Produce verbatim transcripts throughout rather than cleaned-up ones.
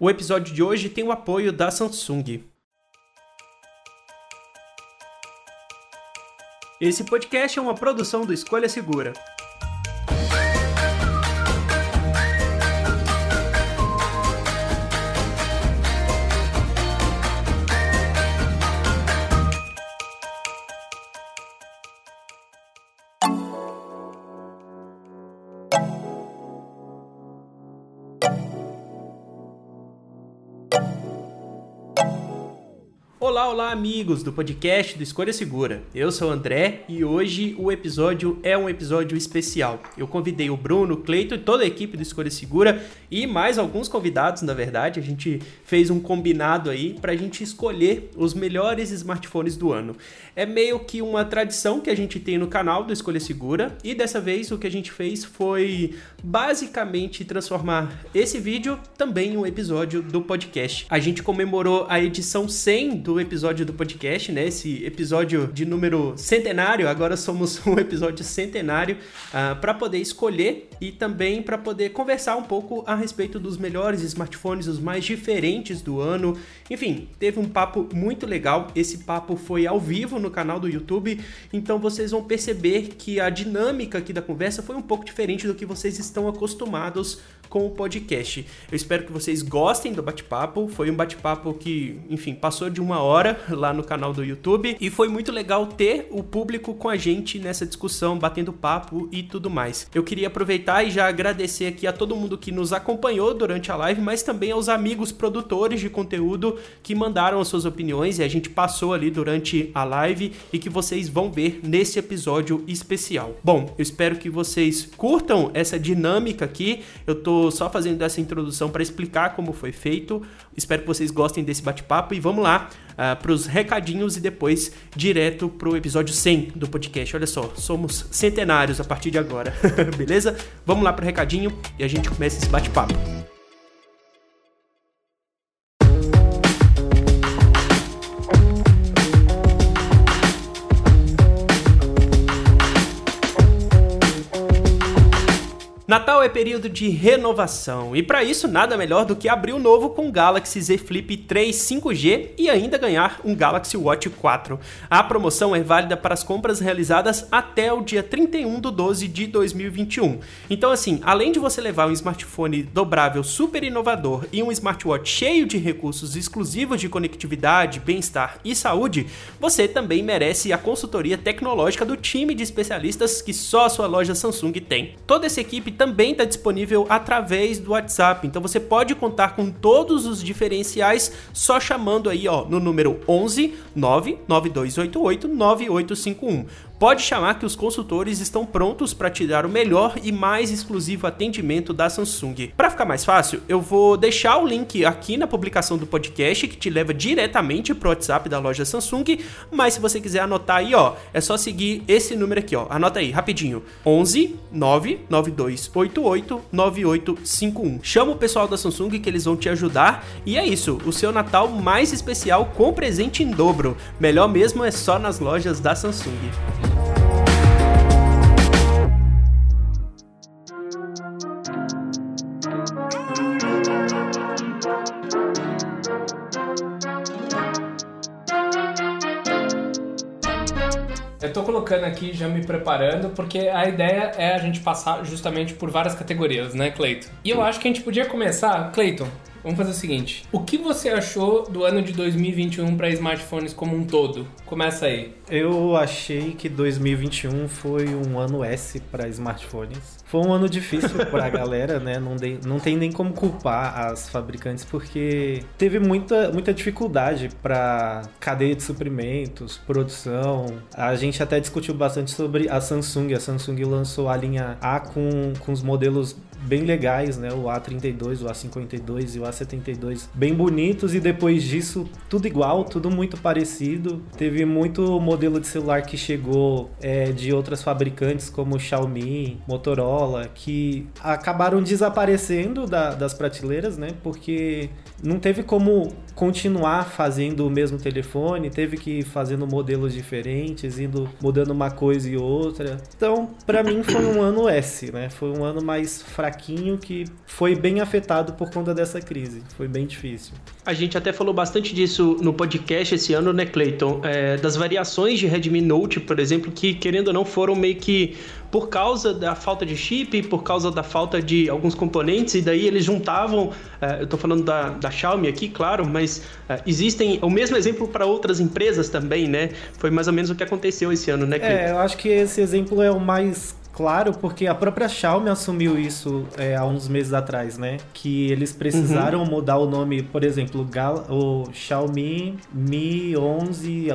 O episódio de hoje tem o apoio da Samsung. Esse podcast é uma produção do Escolha Segura. Olá, olá amigos do podcast do Escolha Segura, eu sou o André e hoje o episódio é um episódio especial. Eu convidei o Bruno, o Cleiton e toda a equipe do Escolha Segura e mais alguns convidados, na verdade. A gente fez um combinado aí pra gente escolher os melhores smartphones do ano. É meio que uma tradição que a gente tem no canal do Escolha Segura e dessa vez o que a gente fez foi basicamente transformar esse vídeo também em um episódio do podcast. A gente comemorou a edição cem do episódio do podcast, né? Esse episódio de número centenário, agora somos um episódio centenário, uh, para poder escolher e também para poder conversar um pouco a respeito dos melhores smartphones, os mais diferentes do ano. Enfim, teve um papo muito legal. Esse papo foi ao vivo no canal do YouTube, então vocês vão perceber que a dinâmica aqui da conversa foi um pouco diferente do que vocês estão acostumados com o podcast. Eu espero que vocês gostem do bate-papo. Foi um bate-papo que, enfim, passou de uma hora lá no canal do YouTube e foi muito legal ter o público com a gente nessa discussão, batendo papo e tudo mais. Eu queria aproveitar e já agradecer aqui a todo mundo que nos acompanhou durante a live, mas também aos amigos produtores de conteúdo que mandaram as suas opiniões e a gente passou ali durante a live e que vocês vão ver nesse episódio especial. Bom, eu espero que vocês curtam essa dinâmica aqui. Eu tô só fazendo essa introdução para explicar como foi feito. Espero que vocês gostem desse bate-papo e vamos lá Uh, para os recadinhos e depois direto para o episódio cem do podcast. Olha só, somos centenários a partir de agora, beleza? Vamos lá para o recadinho e a gente começa esse bate-papo. Natal é período de renovação e para isso nada melhor do que abrir o novo com o Galaxy Z Flip três cinco G e ainda ganhar um Galaxy Watch quatro. A promoção é válida para as compras realizadas até o dia trinta e um de doze de dois mil e vinte e um. Então assim, além de você levar um smartphone dobrável super inovador e um smartwatch cheio de recursos exclusivos de conectividade, bem-estar e saúde, você também merece a consultoria tecnológica do time de especialistas que só a sua loja Samsung tem. Toda essa equipe também está disponível através do WhatsApp, então você pode contar com todos os diferenciais só chamando aí ó, no número onze nove nove dois oito oito nove oito cinco um. Pode chamar que os consultores estão prontos para te dar o melhor e mais exclusivo atendimento da Samsung. Para ficar mais fácil, eu vou deixar o link aqui na publicação do podcast que te leva diretamente pro WhatsApp da loja Samsung, mas se você quiser anotar aí, ó, é só seguir esse número aqui, ó. Anota aí rapidinho. onze nove nove dois oito oito nove oito cinco um. Chama o pessoal da Samsung que eles vão te ajudar e é isso, o seu Natal mais especial com presente em dobro. Melhor mesmo é só nas lojas da Samsung. Eu tô colocando aqui, já me preparando, porque a ideia é a gente passar justamente por várias categorias, né, Cleiton? E eu acho que a gente podia começar, Cleiton, vamos fazer o seguinte. O que você achou do ano de dois mil e vinte e um para smartphones como um todo? Começa aí. Eu achei que dois mil e vinte e um foi um ano S para smartphones. Foi um ano difícil para a galera, né? Não, de, não tem nem como culpar as fabricantes, porque teve muita, muita dificuldade para cadeia de suprimentos, produção. A gente até discutiu bastante sobre a Samsung. A Samsung lançou a linha A com, com os modelos bem legais, né? O A trinta e dois, o A cinquenta e dois e o A setenta e dois, bem bonitos. E depois disso, tudo igual, tudo muito parecido. Teve muito modelo modelo de celular que chegou é, de outras fabricantes como Xiaomi, Motorola, que acabaram desaparecendo da, das prateleiras, né? Porque não teve como continuar fazendo o mesmo telefone, teve que ir fazendo modelos diferentes, indo mudando uma coisa e outra. Então, para mim foi um ano S, né? Foi um ano mais fraco fraquinho que foi bem afetado por conta dessa crise. Foi bem difícil. A gente até falou bastante disso no podcast esse ano, né, Clayton? É, das variações de Redmi Note, por exemplo, que, querendo ou não, foram meio que por causa da falta de chip, por causa da falta de alguns componentes, e daí eles juntavam, é, eu tô falando da, da Xiaomi aqui, claro, mas é, existem o mesmo exemplo para outras empresas também, né? Foi mais ou menos o que aconteceu esse ano, né, Clayton? É, eu acho que esse exemplo é o mais claro, porque a própria Xiaomi assumiu isso é, há uns meses atrás, né? Que eles precisaram uhum. mudar o nome, por exemplo, Gal- o Xiaomi Mi onze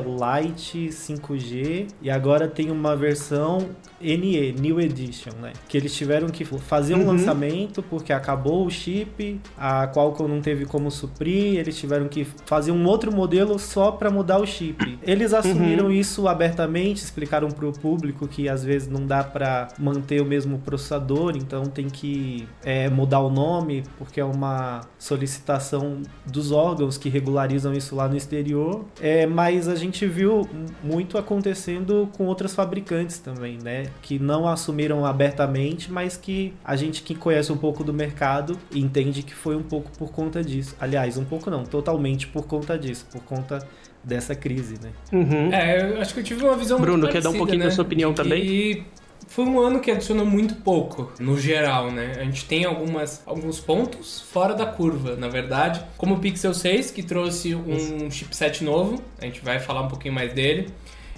Lite cinco G, e agora tem uma versão N E, New Edition, né? Que eles tiveram que fazer um uhum. lançamento porque acabou o chip, a Qualcomm não teve como suprir, eles tiveram que fazer um outro modelo só para mudar o chip. Eles assumiram uhum. isso abertamente, explicaram para o público que às vezes não dá para manter o mesmo processador, então tem que é, mudar o nome, porque é uma solicitação dos órgãos que regularizam isso lá no exterior, é, mas a gente viu muito acontecendo com outras fabricantes também, né, que não assumiram abertamente, mas que a gente que conhece um pouco do mercado entende que foi um pouco por conta disso, aliás, um pouco não, totalmente por conta disso, por conta dessa crise, né. Uhum. É, eu acho que eu tive uma visão Bruno, muito parecida, quer dar um pouquinho né? da sua opinião também? E... foi um ano que adicionou muito pouco, no geral, né? A gente tem algumas, alguns pontos fora da curva, na verdade. Como o Pixel seis, que trouxe um chipset novo, a gente vai falar um pouquinho mais dele.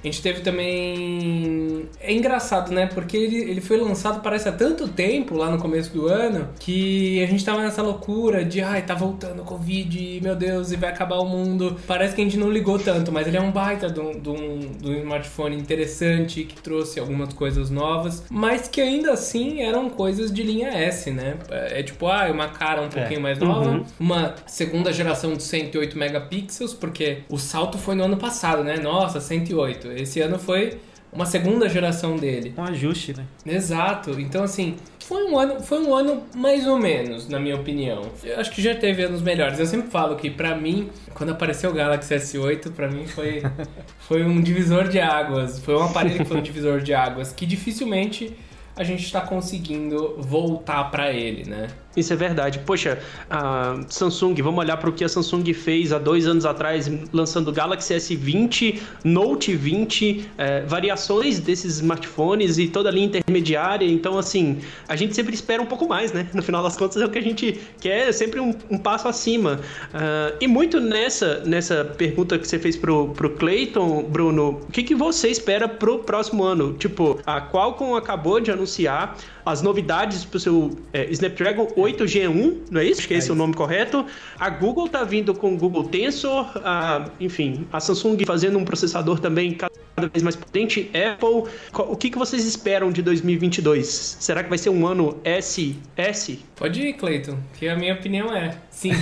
A gente teve também... é engraçado, né? Porque ele, ele foi lançado, parece, há tanto tempo, lá no começo do ano, que a gente tava nessa loucura de ai, tá voltando o Covid, meu Deus, e vai acabar o mundo. Parece que a gente não ligou tanto, mas ele é um baita de um, de um, de um smartphone interessante, que trouxe algumas coisas novas, mas que ainda assim eram coisas de linha S, né? É tipo, ah, uma cara um pouquinho é. mais nova, uhum. uma segunda geração de cento e oito megapixels, porque o salto foi no ano passado, né? Nossa, cento e oito. Esse ano foi uma segunda geração dele. Um ajuste, né? Exato. Então, assim, foi um ano, foi um ano mais ou menos, na minha opinião. Eu acho que já teve anos melhores. Eu sempre falo que, pra mim, quando apareceu o Galaxy S oito, pra mim foi, foi um divisor de águas. Foi um aparelho que foi um divisor de águas, que dificilmente a gente está conseguindo voltar para ele, né? Isso é verdade. Poxa, a Samsung, vamos olhar para o que a Samsung fez há dois anos atrás, lançando o Galaxy S vinte, Note vinte, é, variações desses smartphones e toda a linha intermediária. Então, assim, a gente sempre espera um pouco mais, né? No final das contas, é o que a gente quer, sempre um, um passo acima. Uh, e muito nessa, nessa pergunta que você fez pro, pro Clayton, Bruno, o que, que você espera pro próximo ano? Tipo, a Qualcomm acabou de anunciar as novidades pro seu é, Snapdragon oito Gen um, não é isso? Acho que é esse é o nome correto. A Google tá vindo com o Google Tensor, a, enfim, a Samsung fazendo um processador também cada vez mais potente. Apple, o que, que vocês esperam de dois mil e vinte e dois? Será que vai ser um ano S? S? Pode ir, Clayton, que a minha opinião é sim.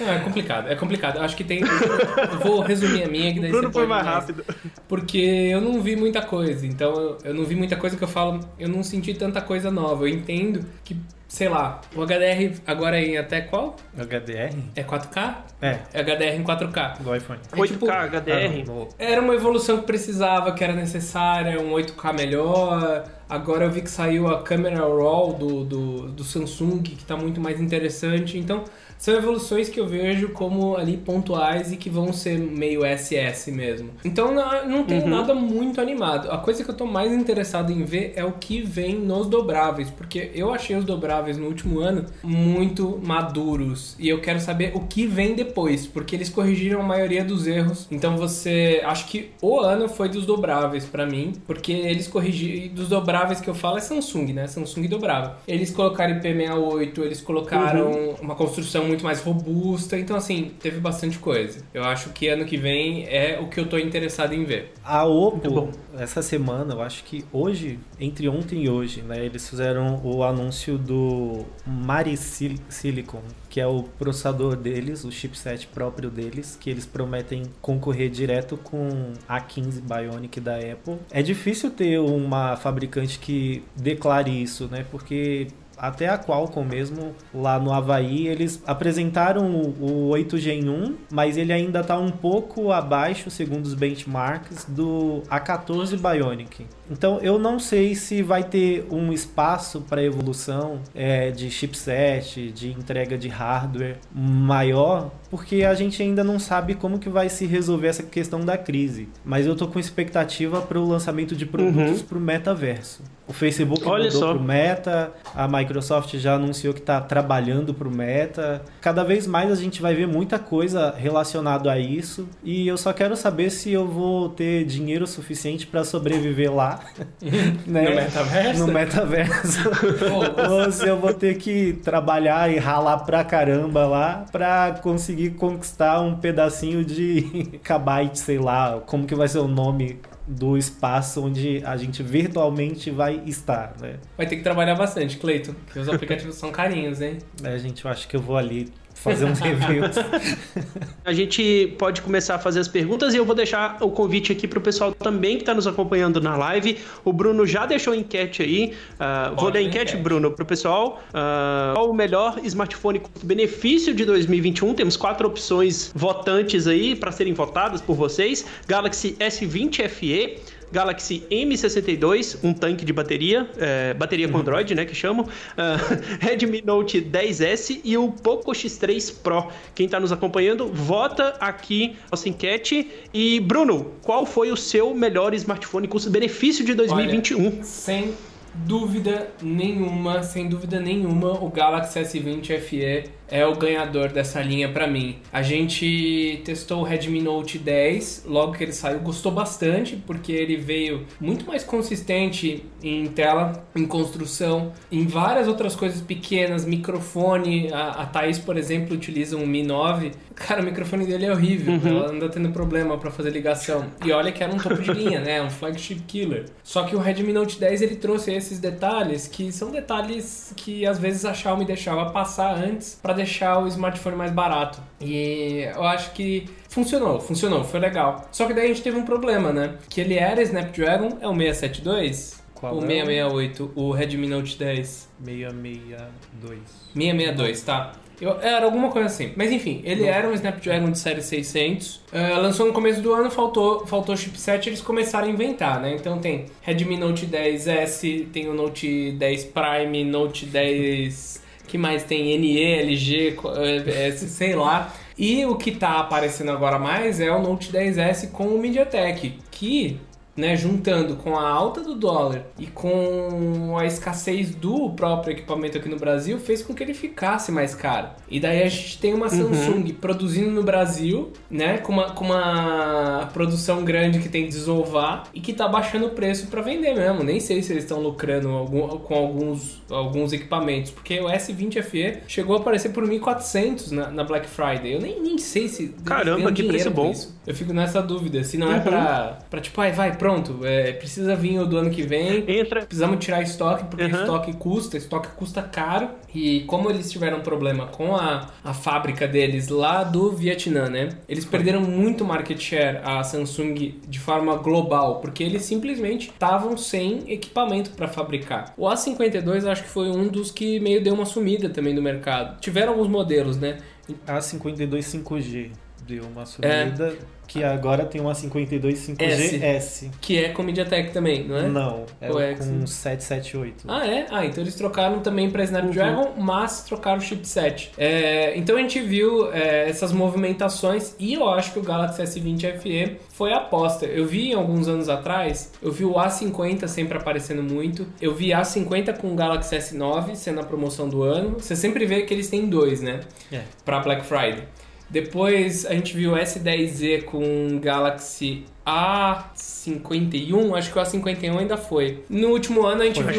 Não, é complicado, é complicado. Acho que tem... Eu vou resumir a minha. Que daí o Bruno foi mais rápido. Porque eu não vi muita coisa, então eu, eu não vi muita coisa que eu falo... Eu não senti tanta coisa nova. Eu entendo que, sei lá, o H D R agora é em até qual? H D R? É quatro K? É. É H D R em quatro K. Do iPhone. É, oito K, tipo, H D R. Era uma evolução que precisava, que era necessária, um oito K melhor... Agora eu vi que saiu a câmera RAW do, do, do Samsung, que está muito mais interessante. Então, são evoluções que eu vejo como ali pontuais e que vão ser meio S S mesmo. Então, não, não tenho uhum. nada muito animado. A coisa que eu estou mais interessado em ver é o que vem nos dobráveis, porque eu achei os dobráveis no último ano muito maduros. E eu quero saber o que vem depois, porque eles corrigiram a maioria dos erros. Então, você... acho que o ano foi dos dobráveis para mim, porque eles corrigiram... dos dobráveis que eu falo é Samsung, né? Samsung dobrava. Eles colocaram I P sessenta e oito, eles colocaram uhum. uma construção muito mais robusta. Então, assim, teve bastante coisa. Eu acho que ano que vem é o que eu tô interessado em ver. A Oppo, essa semana, eu acho que hoje, entre ontem e hoje, né? Eles fizeram o anúncio do Mari Silicon, que é o processador deles, o chipset próprio deles, que eles prometem concorrer direto com a A quinze Bionic da Apple. É difícil ter uma fabricante que declare isso, né? Porque até a Qualcomm mesmo, lá no Havaí, eles apresentaram o, o oito Gen um, mas ele ainda está um pouco abaixo, segundo os benchmarks, do A quatorze Bionic. Então eu não sei se vai ter um espaço para evolução é, de chipset, de entrega de hardware maior, porque a gente ainda não sabe como que vai se resolver essa questão da crise. Mas eu tô com expectativa para o lançamento de produtos uhum. para o metaverso. O Facebook Olha mudou só. pro Meta, a Microsoft já anunciou que está trabalhando pro Meta. Cada vez mais a gente vai ver muita coisa relacionada a isso. E eu só quero saber se eu vou ter dinheiro suficiente para sobreviver lá. né? No metaverso? No metaverso. Ou se eu vou ter que trabalhar e ralar pra caramba lá para conseguir conquistar um pedacinho de kbyte, sei lá, como que vai ser o nome do espaço onde a gente virtualmente vai estar, né? Vai ter que trabalhar bastante, Cleiton, porque os aplicativos são carinhos, hein? É, gente, eu acho que eu vou ali fazer uns reviews. A gente pode começar a fazer as perguntas e eu vou deixar o convite aqui pro pessoal também que tá nos acompanhando na live. O Bruno já deixou a enquete aí. Uh, vou ler a enquete, enquete, Bruno, pro pessoal. Uh, qual o melhor smartphone custo-benefício de dois mil e vinte e um? Temos quatro opções votantes aí para serem votadas por vocês. Galaxy S vinte F E, Galaxy M sessenta e dois, um tanque de bateria, é, bateria com Android, né, que chamam, uh, Redmi Note dez S e o Poco X três Pro. Quem está nos acompanhando, vota aqui nossa enquete. E, Bruno, qual foi o seu melhor smartphone custo-benefício de dois mil e vinte e um? Olha, sem dúvida nenhuma, sem dúvida nenhuma, o Galaxy S vinte F E é o ganhador dessa linha pra mim. A gente testou o Redmi Note dez, logo que ele saiu, gostou bastante, porque ele veio muito mais consistente em tela, em construção, em várias outras coisas pequenas, microfone. A, a Thaís, por exemplo, utiliza um Mi nove. Cara, o microfone dele é horrível, uhum. ela anda tendo problema pra fazer ligação. E olha que era um topo de linha, né? Um flagship killer. Só que o Redmi Note dez, ele trouxe esses detalhes, que são detalhes que às vezes a Xiaomi deixava passar antes pra deixar o smartphone mais barato. E eu acho que funcionou, funcionou, foi legal. Só que daí a gente teve um problema, né? Que ele era Snapdragon, é o seiscentos e setenta e dois? Qual o seiscentos e sessenta e oito, o Redmi Note dez? seiscentos e sessenta e dois. seiscentos e sessenta e dois, tá. Eu, era alguma coisa assim. Mas enfim, ele Não. era um Snapdragon de série seiscentos. Uh, lançou no começo do ano, faltou, faltou chipset, eles começaram a inventar, né? Então tem Redmi Note dez S, tem o Note dez Prime, Note dez... que mais tem? N E, L G, S, sei lá. E o que tá aparecendo agora mais é o Note dez S com o MediaTek, que, né, juntando com a alta do dólar e com a escassez do próprio equipamento aqui no Brasil, fez com que ele ficasse mais caro. E daí a gente tem uma Samsung uhum. produzindo no Brasil, né, com uma, com uma produção grande que tem que desovar e que tá baixando o preço para vender mesmo. Nem sei se eles estão lucrando algum, com alguns, alguns equipamentos, porque o S vinte F E chegou a aparecer por mil e quatrocentos na, na Black Friday. Eu nem, nem sei se... Caramba, que preço bom. Isso. Eu fico nessa dúvida, se não uhum. é pra, pra tipo, ai, vai, pronto, é, precisa vir o do ano que vem, Entra. precisamos tirar estoque, porque uhum. estoque custa, estoque custa caro. E como eles tiveram problema com a, a fábrica deles lá do Vietnã, né? Eles perderam muito market share, a Samsung, de forma global, porque eles simplesmente estavam sem equipamento para fabricar. O A cinquenta e dois acho que foi um dos que meio deu uma sumida também do mercado. Tiveram alguns modelos, né? A cinquenta e dois cinco G deu uma sumida... É. Que agora tem uma cinquenta e dois cinco G S. Que é com MediaTek também, não é? Não, é Ou com setecentos e setenta e oito. Ah, é? Ah, então eles trocaram também para Snapdragon, uhum. mas trocaram o chipset. É, então a gente viu é, essas movimentações e eu acho que o Galaxy S vinte F E foi a aposta. Eu vi alguns anos atrás, eu vi o A cinquenta sempre aparecendo muito. Eu vi A cinquenta com o Galaxy S nove sendo a promoção do ano. Você sempre vê que eles têm dois, né? É. Para Black Friday. Depois a gente viu o S dez Z com Galaxy A cinquenta e um, acho que o A cinquenta e um ainda foi. No último ano a gente foi,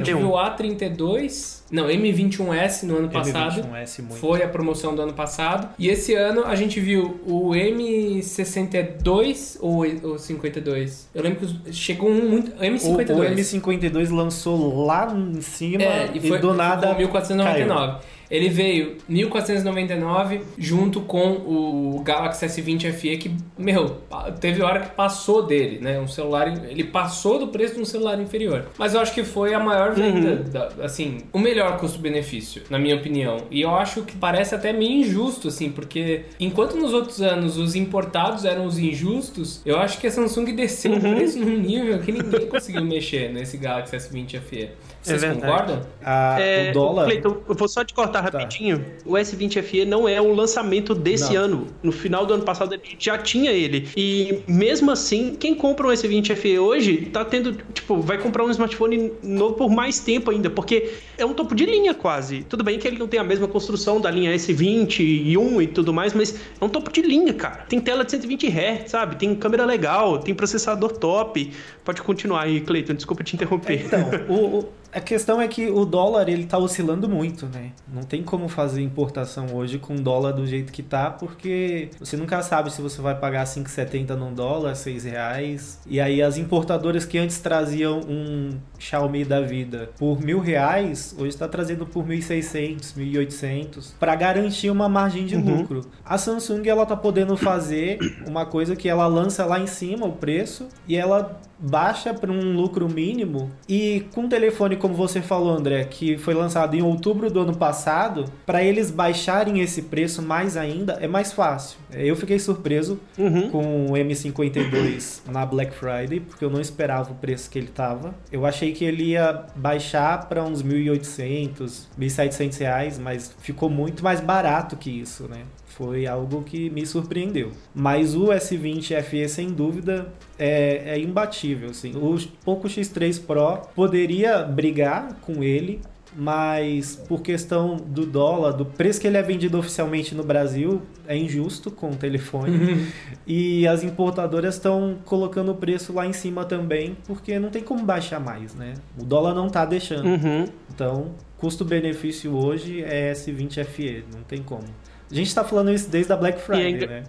viu o A trinta e dois, não, M vinte e um S no ano passado, M vinte e um S muito. Foi a promoção do ano passado. E esse ano a gente viu o M sessenta e dois ou o cinquenta e dois? Eu lembro que chegou um muito... M cinquenta e dois. O, o M cinquenta e dois lançou lá em cima é, e, foi, e do nada... mil quatrocentos e noventa e nove. Caiu. Ele veio mil quatrocentos e noventa e nove reais junto com o Galaxy S vinte F E, que, meu, teve hora que passou dele, né? Um celular, ele passou do preço de um celular inferior. Mas eu acho que foi a maior venda, uhum. da, assim, o melhor custo-benefício, na minha opinião. E eu acho que parece até meio injusto, assim, porque enquanto nos outros anos os importados eram os injustos, eu acho que a Samsung desceu uhum. o preço num nível que ninguém conseguiu mexer nesse Galaxy S vinte F E. Vocês é concordam? Ah, é, o dólar... Cleiton, eu vou só te cortar rapidinho. Tá. O S vinte F E não é o lançamento desse não. ano. No final do ano passado a gente já tinha ele. E mesmo assim, quem compra um S vinte F E hoje, tá tendo, tipo, vai comprar um smartphone novo por mais tempo ainda, porque é um topo de linha quase. Tudo bem que ele não tem a mesma construção da linha S vinte e um e tudo mais, mas é um topo de linha, cara. Tem tela de cento e vinte hertz, sabe? Tem câmera legal, tem processador top. Pode continuar aí, Cleiton, desculpa te interromper. Então, o... o... a questão é que o dólar, ele tá oscilando muito, né? Não tem como fazer importação hoje com o dólar do jeito que tá, porque você nunca sabe se você vai pagar cinco reais e setenta centavos num dólar, seis reais. E aí as importadoras que antes traziam um Xiaomi da vida por mil reais, hoje tá trazendo por mil e seiscentos, mil e oitocentos, para garantir uma margem de uhum. lucro. A Samsung, ela tá podendo fazer uma coisa que ela lança lá em cima o preço e ela baixa para um lucro mínimo. E com o telefone, como você falou, André, que foi lançado em outubro do ano passado, para eles baixarem esse preço mais ainda, é mais fácil. Eu fiquei surpreso uhum. com o M cinquenta e dois na Black Friday, porque eu não esperava o preço que ele tava. Eu achei que ele ia baixar para uns mil e oitocentos, mil e setecentos reais, mas ficou muito mais barato que isso, né? Foi algo que me surpreendeu. Mas o S vinte F E, sem dúvida, é, é imbatível, assim. O Poco X três Pro poderia brigar com ele, mas por questão do dólar, do preço que ele é vendido oficialmente no Brasil, é injusto com o telefone. E as importadoras estão colocando o preço lá em cima também, porque não tem como baixar mais, né? O dólar não tá deixando. Uhum. Então, custo-benefício hoje é S vinte F E, não tem como. A gente tá falando isso desde a Black Friday, ainda... né?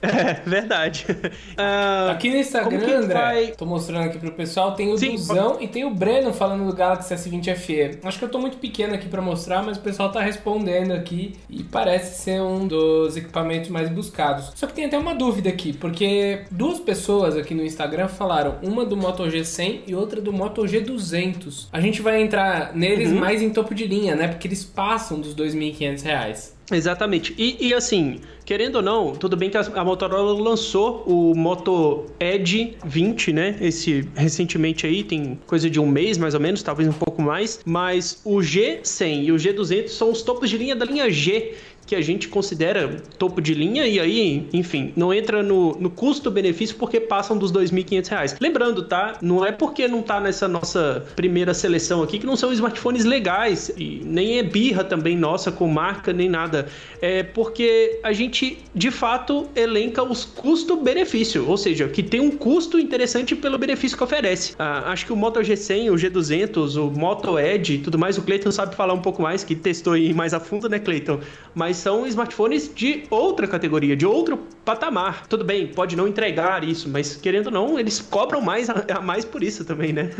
É, verdade. Uh, aqui no Instagram, André, vai... tô mostrando aqui pro pessoal, tem o Sim, Duzão pode... e tem o Breno falando do Galaxy S vinte F E. Acho que eu tô muito pequeno aqui pra mostrar, mas o pessoal tá respondendo aqui e parece ser um dos equipamentos mais buscados. Só que tem até uma dúvida aqui, porque duas pessoas aqui no Instagram falaram, uma do Moto G cem e outra do Moto G duzentos. A gente vai entrar neles uhum. mais em topo de linha, né? Porque eles passam dos dois mil e quinhentos reais. Exatamente. E, e assim, querendo ou não, tudo bem que a, a Motorola lançou o Moto Edge vinte, né? Esse recentemente aí, tem coisa de um mês mais ou menos, talvez um pouco mais. Mas o G cem e o G duzentos são os topos de linha da linha G, que a gente considera topo de linha, e aí, enfim, não entra no, no custo-benefício porque passam dos dois mil e quinhentos reais. Lembrando, tá? Não é porque não tá nessa nossa primeira seleção aqui que não são smartphones legais, e nem é birra também nossa com marca, nem nada. É porque a gente, de fato, elenca os custo-benefício, ou seja, que tem um custo interessante pelo benefício que oferece. Ah, acho que o Moto G cem, o G duzentos, o Moto Edge e tudo mais, o Cleiton sabe falar um pouco mais, que testou aí mais a fundo, né, Cleiton? Mas são smartphones de outra categoria, de outro patamar. Tudo bem, pode não entregar isso, mas querendo ou não, eles cobram mais a, a mais por isso também, né?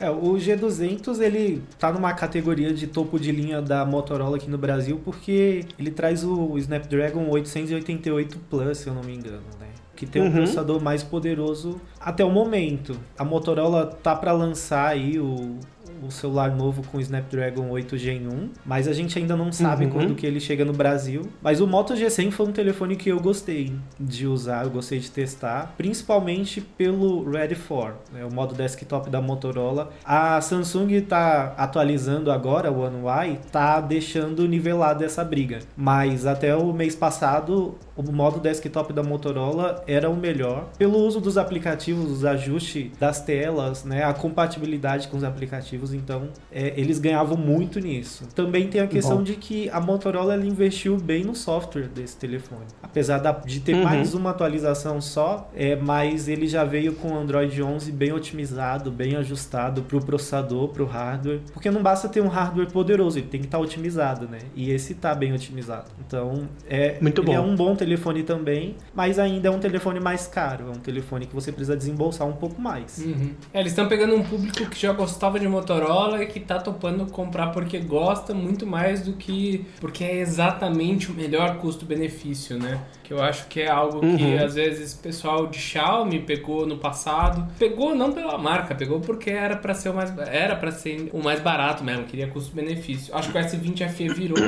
É, o G duzentos, ele tá numa categoria de topo de linha da Motorola aqui no Brasil, porque ele traz o Snapdragon oitocentos e oitenta e oito Plus, se eu não me engano, né? Que tem um uhum. processador mais poderoso até o momento. A Motorola tá para lançar aí o... o celular novo com o Snapdragon oito Gen um, mas a gente ainda não sabe uhum. quando que ele chega no Brasil. Mas o Moto G cem foi um telefone que eu gostei de usar, eu gostei de testar, principalmente pelo Ready for, né, o modo desktop da Motorola. A Samsung tá atualizando agora o One U I, tá deixando nivelada essa briga, mas até o mês passado o modo desktop da Motorola era o melhor, pelo uso dos aplicativos, os ajustes das telas, né, a compatibilidade com os aplicativos. Então, é, eles ganhavam muito nisso. Também tem a questão Bom. de que a Motorola ela investiu bem no software desse telefone. Apesar da, de ter uhum. mais uma atualização só, é, mas ele já veio com o Android onze bem otimizado, bem ajustado para o processador, para o hardware. Porque não basta ter um hardware poderoso, ele tem que estar tá otimizado, né? E esse está bem otimizado. Então, é, muito ele bom. é um bom telefone também, mas ainda é um telefone mais caro. É um telefone que você precisa desembolsar um pouco mais. Uhum. É, eles estão pegando um público que já gostava de Motorola Motorola que tá topando comprar porque gosta muito mais do que porque é exatamente o melhor custo-benefício, né? Que eu acho que é algo uhum. que às vezes o pessoal de Xiaomi pegou no passado. Pegou não pela marca, pegou porque era pra ser o mais, era pra ser o mais barato mesmo, queria custo-benefício. Acho que o S vinte F E virou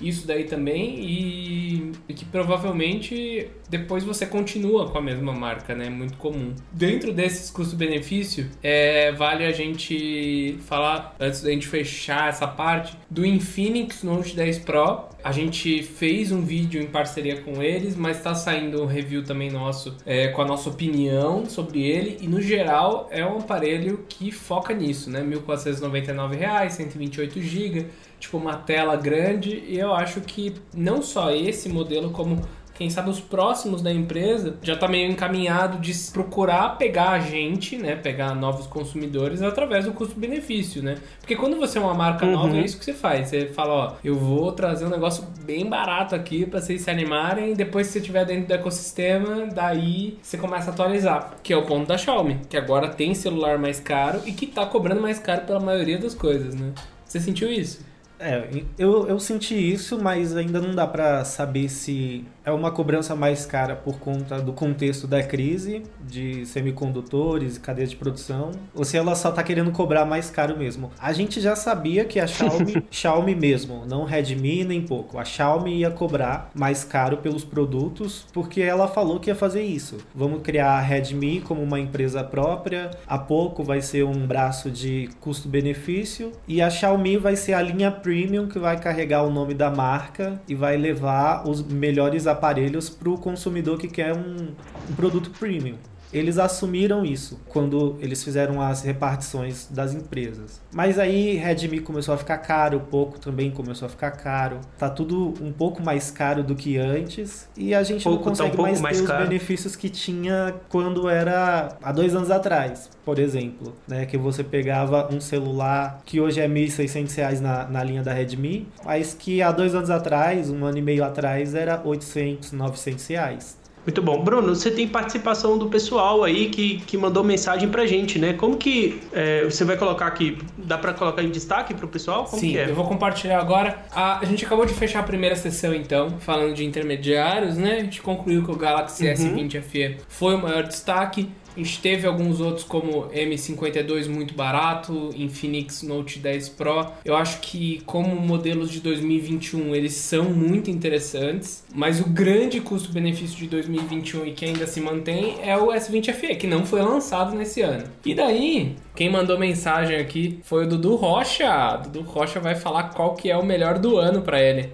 isso daí também e, e que provavelmente depois você continua com a mesma marca, né? Muito comum. Dentro desses custo-benefício, é, vale a gente falar, antes da gente fechar essa parte, do Infinix Note dez Pro. A gente fez um vídeo em parceria com eles, mas tá saindo um review também nosso, é, com a nossa opinião sobre ele. E no geral é um aparelho que foca nisso, né? mil quatrocentos e noventa e nove reais, cento e vinte e oito gigabytes, tipo uma tela grande. E eu acho que não só esse modelo, como quem sabe os próximos da empresa, já tá meio encaminhado de procurar pegar a gente, né? Pegar novos consumidores através do custo-benefício, né? Porque quando você é uma marca uhum. nova, é isso que você faz. Você fala, ó, eu vou trazer um negócio bem barato aqui pra vocês se animarem e depois se você estiver dentro do ecossistema, daí você começa a atualizar. Que é o ponto da Xiaomi, que agora tem celular mais caro e que tá cobrando mais caro pela maioria das coisas, né? Você sentiu isso? É, eu, eu senti isso, mas ainda não dá pra saber se é uma cobrança mais cara por conta do contexto da crise de semicondutores e cadeia de produção, ou se ela só tá querendo cobrar mais caro mesmo. A gente já sabia que a Xiaomi, Xiaomi mesmo, não Redmi nem Poco, a Xiaomi ia cobrar mais caro pelos produtos, porque ela falou que ia fazer isso. Vamos criar a Redmi como uma empresa própria, a Poco vai ser um braço de custo-benefício e a Xiaomi vai ser a linha premium Premium que vai carregar o nome da marca e vai levar os melhores aparelhos para o consumidor que quer um, um produto premium. Eles assumiram isso quando eles fizeram as repartições das empresas. Mas aí Redmi começou a ficar caro, Poco também começou a ficar caro. Tá tudo um pouco mais caro do que antes e a gente não consegue mais ter os benefícios que tinha quando era há dois anos atrás, por exemplo, né? Que você pegava um celular que hoje é mil e seiscentos reais na, na linha da Redmi, mas que há dois anos atrás, um ano e meio atrás, era oitocentos, novecentos reais. Muito bom. Bruno, você tem participação do pessoal aí que, que mandou mensagem pra gente, né? Como que é, você vai colocar aqui? Dá pra colocar em destaque pro pessoal? Como Sim, que é? Eu vou compartilhar agora. A, a gente acabou de fechar a primeira sessão, então, falando de intermediários, né? A gente concluiu que o Galaxy uhum. S vinte F E foi o maior destaque. A gente teve alguns outros como M cinquenta e dois muito barato, Infinix Note dez Pro. Eu acho que como modelos de dois mil e vinte e um eles são muito interessantes, mas o grande custo-benefício de dois mil e vinte e um e que ainda se mantém é o S vinte F E, que não foi lançado nesse ano. E daí, quem mandou mensagem aqui foi o Dudu Rocha. Dudu Rocha vai falar qual que é o melhor do ano para ele.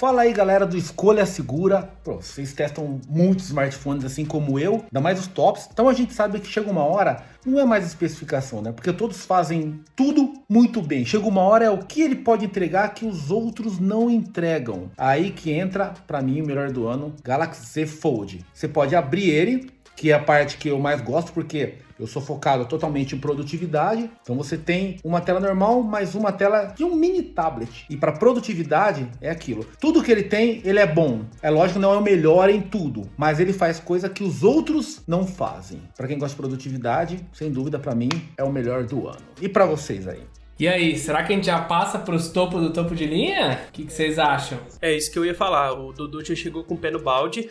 Fala aí, galera do Escolha Segura. Pô, vocês testam muitos smartphones assim como eu, ainda mais os tops. Então a gente sabe que chega uma hora, não é mais especificação, né? Porque todos fazem tudo muito bem. Chega uma hora é o que ele pode entregar que os outros não entregam. Aí que entra, pra mim, o melhor do ano, Galaxy Z Fold. Você pode abrir ele, que é a parte que eu mais gosto, porque eu sou focado totalmente em produtividade. Então você tem uma tela normal, mais uma tela de um mini tablet. E para produtividade é aquilo. Tudo que ele tem, ele é bom. É lógico, não é o melhor em tudo, mas ele faz coisa que os outros não fazem. Para quem gosta de produtividade, sem dúvida, para mim, é o melhor do ano. E para vocês aí? E aí, será que a gente já passa pros topos do topo de linha? O que, que vocês acham? É isso que eu ia falar, o Dudu já chegou com o pé no balde.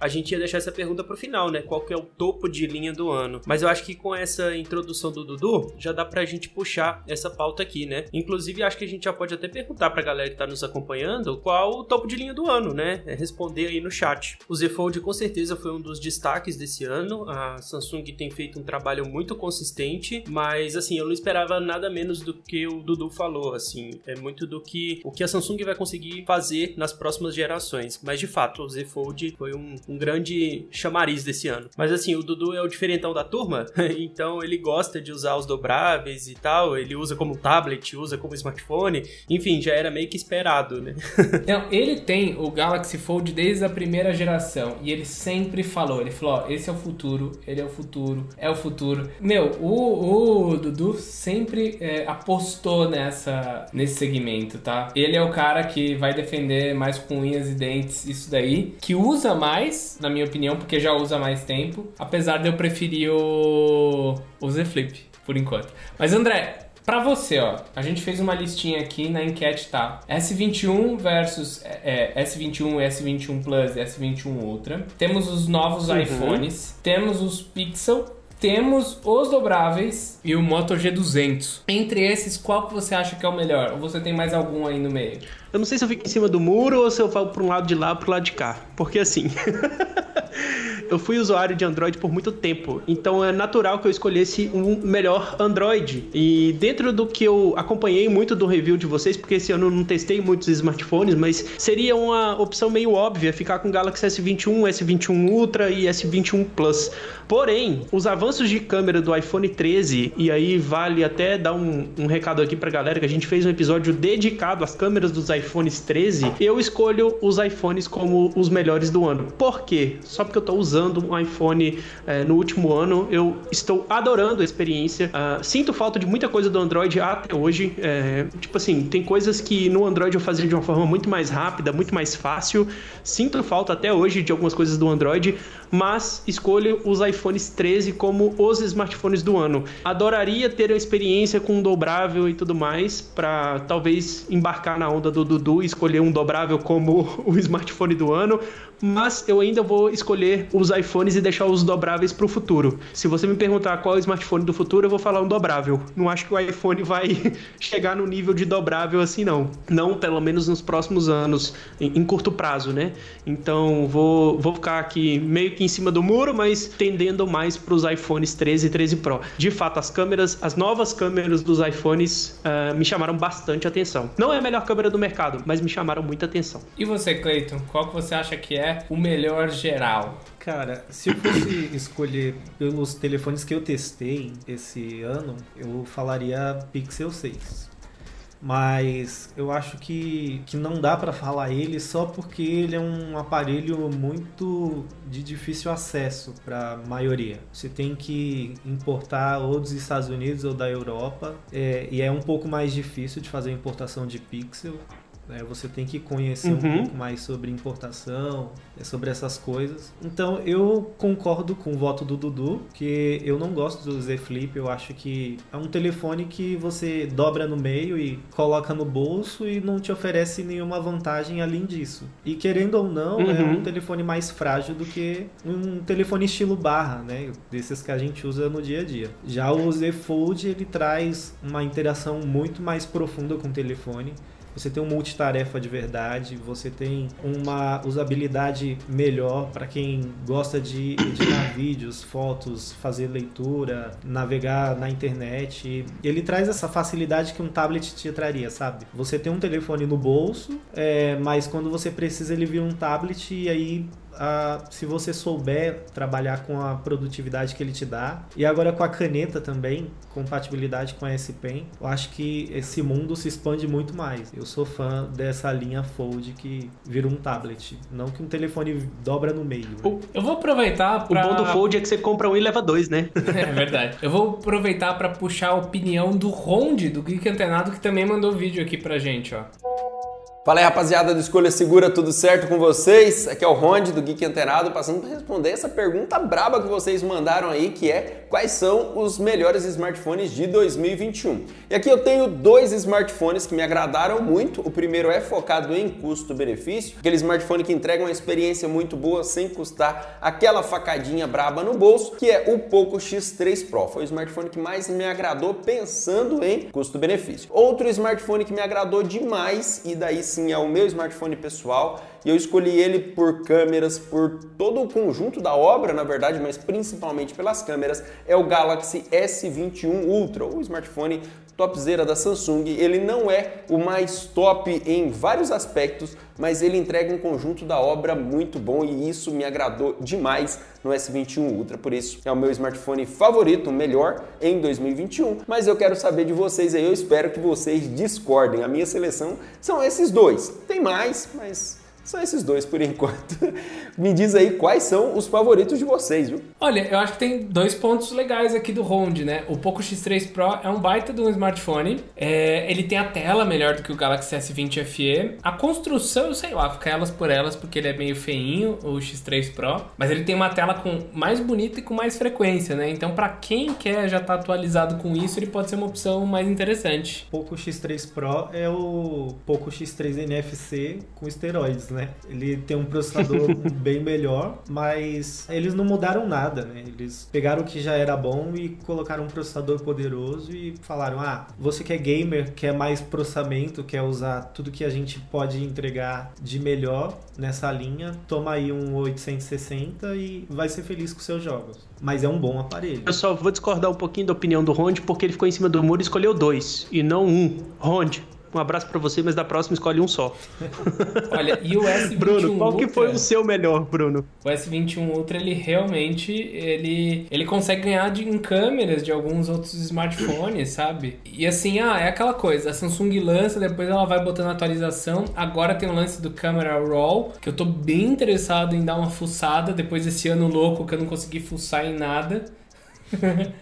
A gente ia deixar essa pergunta pro final, né? Qual que é o topo de linha do ano? Mas eu acho que com essa introdução do Dudu, já dá pra gente puxar essa pauta aqui, né? Inclusive, acho que a gente já pode até perguntar pra galera que tá nos acompanhando qual o topo de linha do ano, né? É responder aí no chat. O Z Fold com certeza foi um dos destaques desse ano. A Samsung tem feito um trabalho muito consistente, mas assim, eu não esperava nada menos menos do que o Dudu falou, assim, é muito do que o que a Samsung vai conseguir fazer nas próximas gerações, mas de fato o Z Fold foi um, um grande chamariz desse ano. Mas assim, o Dudu é o diferentão da turma, então ele gosta de usar os dobráveis e tal, ele usa como tablet, usa como smartphone, enfim, já era meio que esperado, né? Não, ele tem o Galaxy Fold desde a primeira geração e ele sempre falou, ele falou, ó, esse é o futuro, ele é o futuro, é o futuro. Meu, o, o Dudu sempre é, apostou nessa, nesse segmento, tá? Ele é o cara que vai defender mais com unhas e dentes isso daí, que usa mais, na minha opinião, porque já usa mais tempo, apesar de eu preferir o, o Z Flip, por enquanto. Mas André, Pra você, ó, a gente fez uma listinha aqui na enquete, tá? S vinte e um versus é, S vinte e um, S vinte e um Plus e S vinte e um Ultra. Temos os novos uhum. iPhones, temos os Pixel, temos os dobráveis e o Moto G duzentos. Entre esses, qual que você acha que é o melhor? Ou você tem mais algum aí no meio? Eu não sei se eu fico em cima do muro ou se eu falo para um lado de lá ou para o lado de cá. Porque assim... eu fui usuário de Android por muito tempo, então é natural que eu escolhesse um melhor Android. E dentro do que eu acompanhei muito do review de vocês, porque esse ano eu não testei muitos smartphones, mas seria uma opção meio óbvia ficar com Galaxy S vinte e um, S vinte e um Ultra e S vinte e um Plus. Porém, os avanços de câmera do iPhone treze, e aí vale até dar um, um recado aqui pra galera, que a gente fez um episódio dedicado às câmeras dos iPhones treze, eu escolho os iPhones como os melhores do ano. Por quê? Só porque eu tô usando usando um iPhone eh, no último ano, eu estou adorando a experiência. Uh, sinto falta de muita coisa do Android até hoje. É, tipo assim, tem coisas que no Android eu fazia de uma forma muito mais rápida, muito mais fácil. Sinto falta até hoje de algumas coisas do Android, mas escolho os iPhones treze como os smartphones do ano. Adoraria ter a experiência com um dobrável e tudo mais, para talvez embarcar na onda do Dudu e escolher um dobrável como o smartphone do ano, mas eu ainda vou escolher os iPhones e deixar os dobráveis para o futuro. Se você me perguntar qual é o smartphone do futuro, eu vou falar um dobrável. Não acho que o iPhone vai chegar no nível de dobrável assim, não. Não, pelo menos nos próximos anos, em, em curto prazo, né? Então, vou, vou ficar aqui meio que em cima do muro, mas tendendo mais para os iPhones treze e treze Pro. De fato, as câmeras, as novas câmeras dos iPhones uh, me chamaram bastante atenção. Não é a melhor câmera do mercado, mas me chamaram muita atenção. E você, Cleiton? Qual que você acha que é o melhor geral? Cara, se eu fosse escolher pelos telefones que eu testei esse ano, eu falaria Pixel seis. Mas eu acho que, que não dá para falar ele só porque ele é um aparelho muito de difícil acesso para a maioria. Você tem que importar ou dos Estados Unidos ou da Europa, é, e é um pouco mais difícil de fazer a importação de Pixel. Você tem que conhecer uhum. um pouco mais sobre importação, sobre essas coisas. Então eu concordo com o voto do Dudu, que eu não gosto do Z Flip. Eu acho que é um telefone que você dobra no meio e coloca no bolso e não te oferece nenhuma vantagem além disso. E querendo ou não, uhum. é um telefone mais frágil do que um telefone estilo barra, né? Desses que a gente usa no dia a dia. Já o Z Fold, ele traz uma interação muito mais profunda com o telefone. Você tem um multitarefa de verdade, você tem uma usabilidade melhor para quem gosta de editar vídeos, fotos, fazer leitura, navegar na internet. Ele traz essa facilidade que um tablet te traria, sabe? Você tem um telefone no bolso, é, mas quando você precisa ele vira um tablet e aí... A, se você souber trabalhar com a produtividade que ele te dá, e agora com a caneta também, compatibilidade com a S-Pen, eu acho que esse mundo se expande muito mais. Eu sou fã dessa linha Fold que vira um tablet, não que um telefone dobra no meio. Né? Eu vou aproveitar pra... O bom do Fold é que você compra um e leva dois, né? É verdade. Eu vou aproveitar para puxar a opinião do Ronde, do Geek Antenado, que também mandou vídeo aqui pra gente, ó. Fala aí, rapaziada do Escolha Segura, tudo certo com vocês? Aqui é o Ronde do Geek Antenado, passando para responder essa pergunta braba que vocês mandaram aí, que é quais são os melhores smartphones de dois mil e vinte e um. E aqui eu tenho dois smartphones que me agradaram muito. O primeiro é focado em custo-benefício, aquele smartphone que entrega uma experiência muito boa sem custar aquela facadinha braba no bolso, que é o Poco X três Pro. Foi o smartphone que mais me agradou pensando em custo-benefício. Outro smartphone que me agradou demais, e daí sim, é o meu smartphone pessoal, e eu escolhi ele por câmeras, por todo o conjunto da obra, na verdade, mas principalmente pelas câmeras, é o Galaxy S vinte e um Ultra, o smartphone topzera da Samsung. Ele não é o mais top em vários aspectos, mas ele entrega um conjunto da obra muito bom, e isso me agradou demais no S vinte e um Ultra. Por isso, é o meu smartphone favorito, o melhor em dois mil e vinte e um. Mas eu quero saber de vocês aí, eu espero que vocês discordem. A minha seleção são esses dois. Tem mais, mas... São esses dois por enquanto. Me diz aí quais são os favoritos de vocês, viu? Olha, eu acho que tem dois pontos legais aqui do Round, né? O Poco X três Pro é um baita de um smartphone. É, ele tem a tela melhor do que o Galaxy S vinte F E. A construção, eu sei lá, fica elas por elas, porque ele é meio feinho, o X três Pro. Mas ele tem uma tela com mais bonita e com mais frequência, né? Então, pra quem quer já tá atualizado com isso, ele pode ser uma opção mais interessante. O Poco X três Pro é o Poco X três N F C com esteroides, né? Né? Ele tem um processador bem melhor, mas eles não mudaram nada, né? Eles pegaram o que já era bom e colocaram um processador poderoso e falaram, ah, você que é gamer, quer mais processamento, quer usar tudo que a gente pode entregar de melhor nessa linha, toma aí um oitocentos e sessenta e vai ser feliz com seus jogos. Mas é um bom aparelho. Eu só vou discordar um pouquinho da opinião do Rond, porque ele ficou em cima do muro e escolheu dois, e não um. Rond, um abraço pra você, mas da próxima escolhe um só. Olha, e o S vinte e um Bruno, qual Ultra, que foi o seu melhor, Bruno? O S vinte e um Ultra, ele realmente, ele, ele consegue ganhar de, em câmeras de alguns outros smartphones, sabe? E assim, ah, é aquela coisa, a Samsung lança, depois ela vai botando atualização, agora tem o lance do Camera Raw, que eu tô bem interessado em dar uma fuçada, depois desse ano louco que eu não consegui fuçar em nada.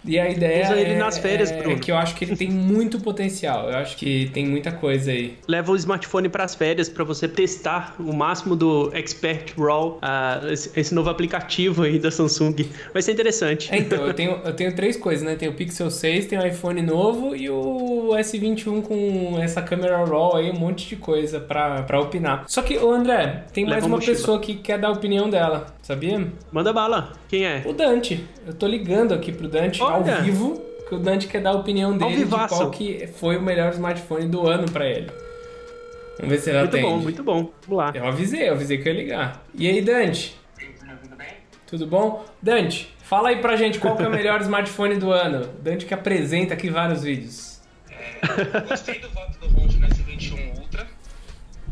E a ideia usa ele é, nas férias, é, Bruno. É que eu acho que ele tem muito potencial. Eu acho que tem muita coisa aí. Leva o smartphone para as férias para você testar o máximo do Expert Raw, uh, esse novo aplicativo aí da Samsung. Vai ser interessante. É, então, eu tenho, eu tenho três coisas, né? Tem o Pixel seis, tem o iPhone novo e o S vinte e um com essa câmera Raw aí, um monte de coisa para opinar. Só que, ô André, tem mais uma pessoa que quer dar a opinião dela, sabia? Manda bala. Quem é? O Dante. Eu tô ligando aqui pro Dante. Olha, ao vivo, que o Dante quer dar a opinião dele de qual que foi o melhor smartphone do ano pra ele. Vamos ver se ele muito atende. Muito bom, muito bom. Vamos lá. Eu avisei, eu avisei que eu ia ligar. E aí, Dante? Tudo bem? Tudo bom? Dante, fala aí pra gente qual que é o melhor smartphone do ano. Dante que apresenta aqui vários vídeos. É, gostei do voto do Rondi no S vinte e um Ultra.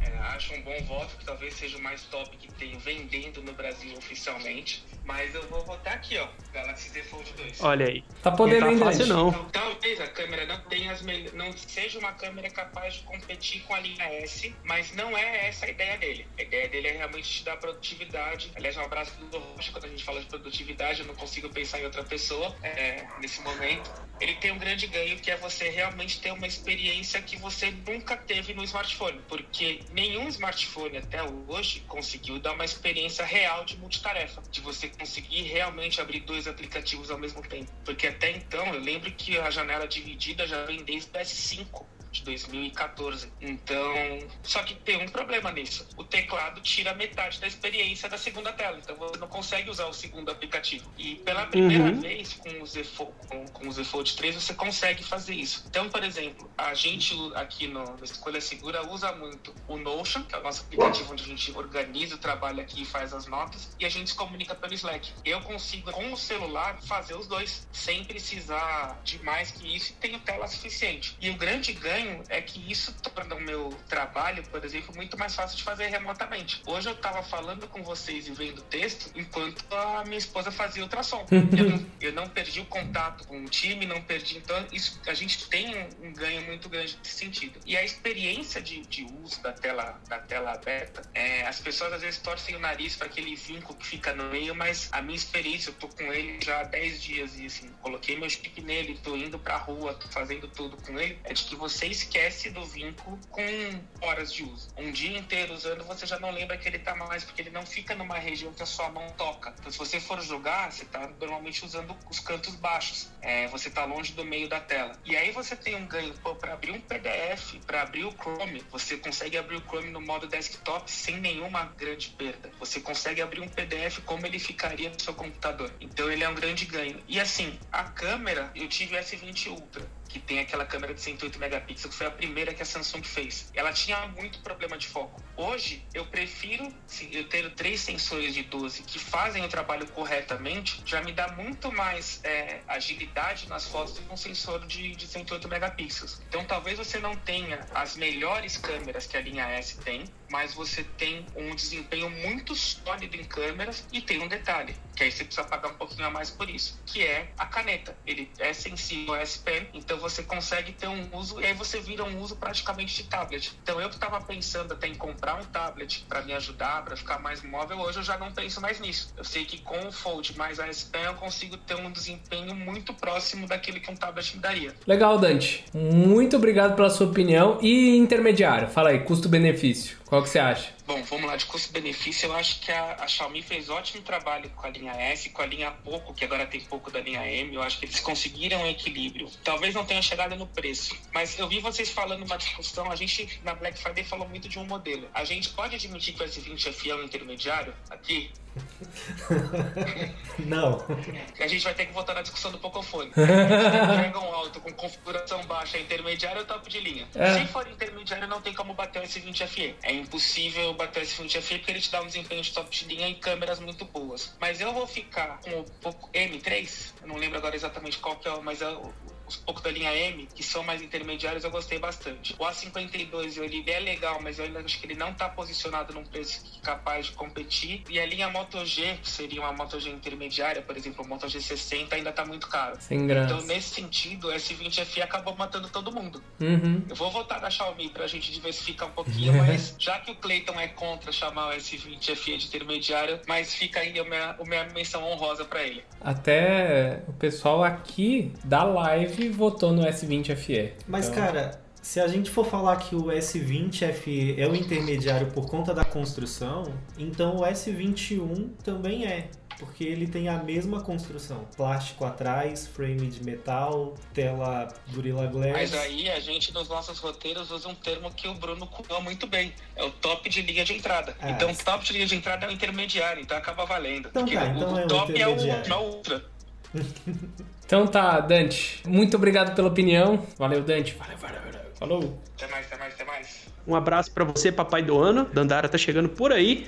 É, acho um bom voto, que talvez seja o mais top que tenho vendendo no Brasil oficialmente. Mas eu vou votar aqui, ó, Galaxy Z Fold dois. Olha aí. Tá podendo ainda. Não tá fácil, não. Talvez a câmera não tenha as melhores, não seja uma câmera capaz de competir com a linha S, mas não é essa a ideia dele. A ideia dele é realmente te dar produtividade. Aliás, um abraço do Rocha, quando a gente fala de produtividade, eu não consigo pensar em outra pessoa é, nesse momento. Ele tem um grande ganho, que é você realmente ter uma experiência que você nunca teve no smartphone, porque nenhum smartphone até hoje conseguiu dar uma experiência real de multitarefa, de você conseguir realmente abrir dois aplicativos ao mesmo tempo, porque até então eu lembro que a janela dividida já vem desde o P S cinco de dois mil e quatorze, então, só que tem um problema nisso, o teclado tira metade da experiência da segunda tela, então você não consegue usar o segundo aplicativo, e pela primeira uhum. vez com o, Z Fold, com, com o Z Fold três você consegue fazer isso. Então, por exemplo, a gente aqui no Escolha Segura usa muito o Notion, que é o nosso aplicativo onde a gente organiza o trabalho aqui e faz as notas, e a gente se comunica pelo Slack. Eu consigo com o celular fazer os dois, sem precisar de mais que isso, e tenho tela suficiente, e o grande ganho é que isso torna o meu trabalho, por exemplo, muito mais fácil de fazer remotamente. Hoje eu estava falando com vocês e vendo texto enquanto a minha esposa fazia ultrassom. Eu não, eu não perdi o contato com o time, não perdi. Então, isso, a gente tem um, um ganho muito grande nesse sentido. E a experiência de, de uso da tela, da tela aberta, é, as pessoas às vezes torcem o nariz para aquele vinco que fica no meio, mas a minha experiência, eu tô com ele já há dez dias e assim, coloquei meu chip nele, tô indo pra rua, tô fazendo tudo com ele, é de que você esquece do vinco com horas de uso. Um dia inteiro usando, você já não lembra que ele tá mais, porque ele não fica numa região que a sua mão toca. Então, se você for jogar, você tá normalmente usando os cantos baixos. É, você tá longe do meio da tela. E aí você tem um ganho, pô, pra abrir um P D F, pra abrir o Chrome, você consegue abrir o Chrome no modo desktop sem nenhuma grande perda. Você consegue abrir um P D F como ele ficaria no seu computador. Então, ele é um grande ganho. E assim, a câmera, eu tive o S vinte Ultra, que tem aquela câmera de cento e oito megapixels, que foi a primeira que a Samsung fez. Ela tinha muito problema de foco. Hoje, eu prefiro, sim, eu ter três sensores de doze que fazem o trabalho corretamente, já me dá muito mais é, agilidade nas fotos do que um sensor de, de cento e oito megapixels. Então, talvez você não tenha as melhores câmeras que a linha S tem, mas você tem um desempenho muito sólido em câmeras, e tem um detalhe, que aí você precisa pagar um pouquinho a mais por isso, que é a caneta. Ele é sensível a S Pen, então você consegue ter um uso, e aí você vira um uso praticamente de tablet. Então eu que estava pensando até em comprar um tablet para me ajudar, para ficar mais móvel, hoje eu já não penso mais nisso. Eu sei que com o Fold mais a S Pen eu consigo ter um desempenho muito próximo daquele que um tablet me daria. Legal, Dante. Muito obrigado pela sua opinião. E intermediário, fala aí, custo-benefício, qual que você acha? Bom, vamos lá, de custo-benefício, eu acho que a, a Xiaomi fez ótimo trabalho com a linha S, com a linha Poco, que agora tem pouco da linha M. Eu acho que eles conseguiram um equilíbrio. Talvez não tenha chegado no preço, mas eu vi vocês falando uma discussão, a gente na Black Friday falou muito de um modelo. A gente pode admitir que o S vinte F E é um intermediário aqui? Não. A gente vai ter que voltar na discussão do Pocophone. Se Snapdragon alto com configuração baixa, intermediário ou topo de linha? É. Se for intermediário, não tem como bater o S vinte F E. É impossível bater o S vinte F E porque ele te dá um desempenho de top de linha e câmeras muito boas. Mas eu vou ficar com o Poco M três, eu não lembro agora exatamente qual que é, mas é o os pouco da linha M, que são mais intermediários, eu gostei bastante. O A cinquenta e dois, ele é legal, mas eu ainda acho que ele não está posicionado num preço capaz de competir. E a linha Moto G, que seria uma Moto G intermediária, por exemplo, a Moto G sessenta, ainda está muito caro. Sem graça. Então, nesse sentido, o S vinte F E acabou matando todo mundo. Uhum. Eu vou voltar na Xiaomi para a gente diversificar um pouquinho, mas já que o Clayton é contra chamar o S vinte F E de intermediário, mas fica aí a minha, a minha menção honrosa para ele. Até o pessoal aqui da live votou no S vinte F E. Mas, então... cara, se a gente for falar que o S vinte F E é o intermediário por conta da construção, então o S vinte e um também é, porque ele tem a mesma construção. Plástico atrás, frame de metal, tela Gorilla Glass. Mas aí a gente, nos nossos roteiros, usa um termo que o Bruno cunhou muito bem. É o top de linha de entrada. Ah, então, o top de linha de entrada é o intermediário, então acaba valendo. Então, tá, então o é o top é o ultra. Então tá, Dante, muito obrigado pela opinião. Valeu, Dante. Valeu, valeu, valeu. Falou. Até mais, até mais, até mais. Um abraço pra você, papai do ano. Dandara tá chegando por aí.